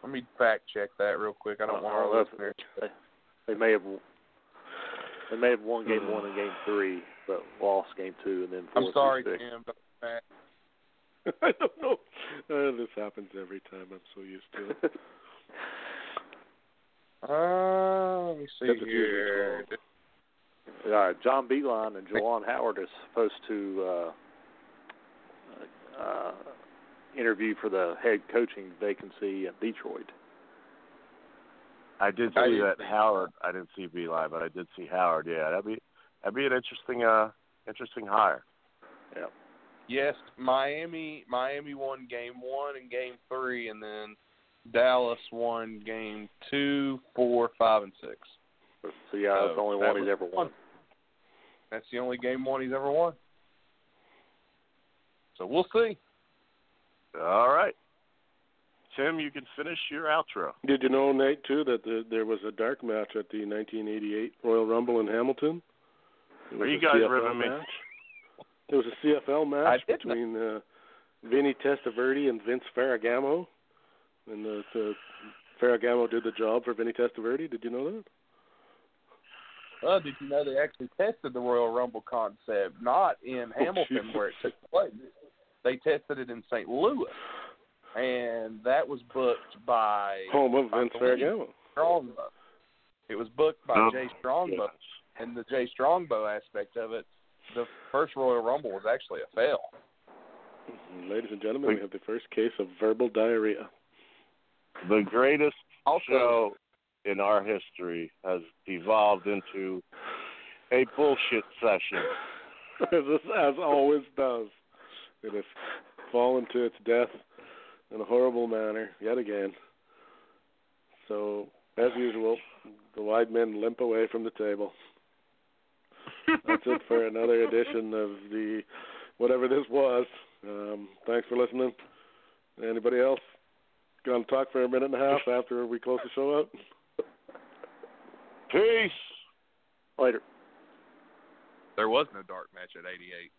Let me fact check that real quick. I don't uh, want our listeners. They, they may have. They may have won game one and game three, but lost game two, and then. Four I'm sorry, six. Tim, but. I don't know. Uh, this happens every time. I'm so used to it. Uh, let me see here. Uh, John Beilein and Jawan Howard are supposed to uh, uh, interview for the head coaching vacancy at Detroit. I did see I did. that Howard. I didn't see Beilein, but I did see Howard. Yeah, that'd be that'd be an interesting uh, interesting hire. Yeah. Yes, Miami. Miami won game one and game three, and then. Dallas won game two, four, five, and six. So, yeah, that's so the only that one he's ever won. That's the only game one he's ever won. So we'll see. All right. Tim, you can finish your outro. Did you know, Nate, too, that the, there was a dark match at the nineteen eighty-eight Royal Rumble in Hamilton? Are you guys ripping me? It was a C F L match between uh, Vinny Testaverde and Vince Ferragamo. And the, the Ferragamo did the job for Vinny Testaverde. Did you know that? Well, did you know they actually tested the Royal Rumble concept, not in oh, Hamilton geez. where it took place. They tested it in Saint Louis, and that that was booked by home of Vince Ferragamo. Strongbow. It was booked by oh, Jay Strongbow, gosh. and the Jay Strongbow aspect of it, the first Royal Rumble was actually a fail. Ladies and gentlemen, we have the first case of verbal diarrhea. The greatest also, show in our history has evolved into a bullshit session. as, as always does. It has fallen to its death in a horrible manner yet again. So, as usual, the wide men limp away from the table. That's it for another edition of the whatever this was. Um, thanks for listening. Anybody else? Going to talk for a minute and a half after we close the show up. Peace. Later. There was no dark match at eighty-eight.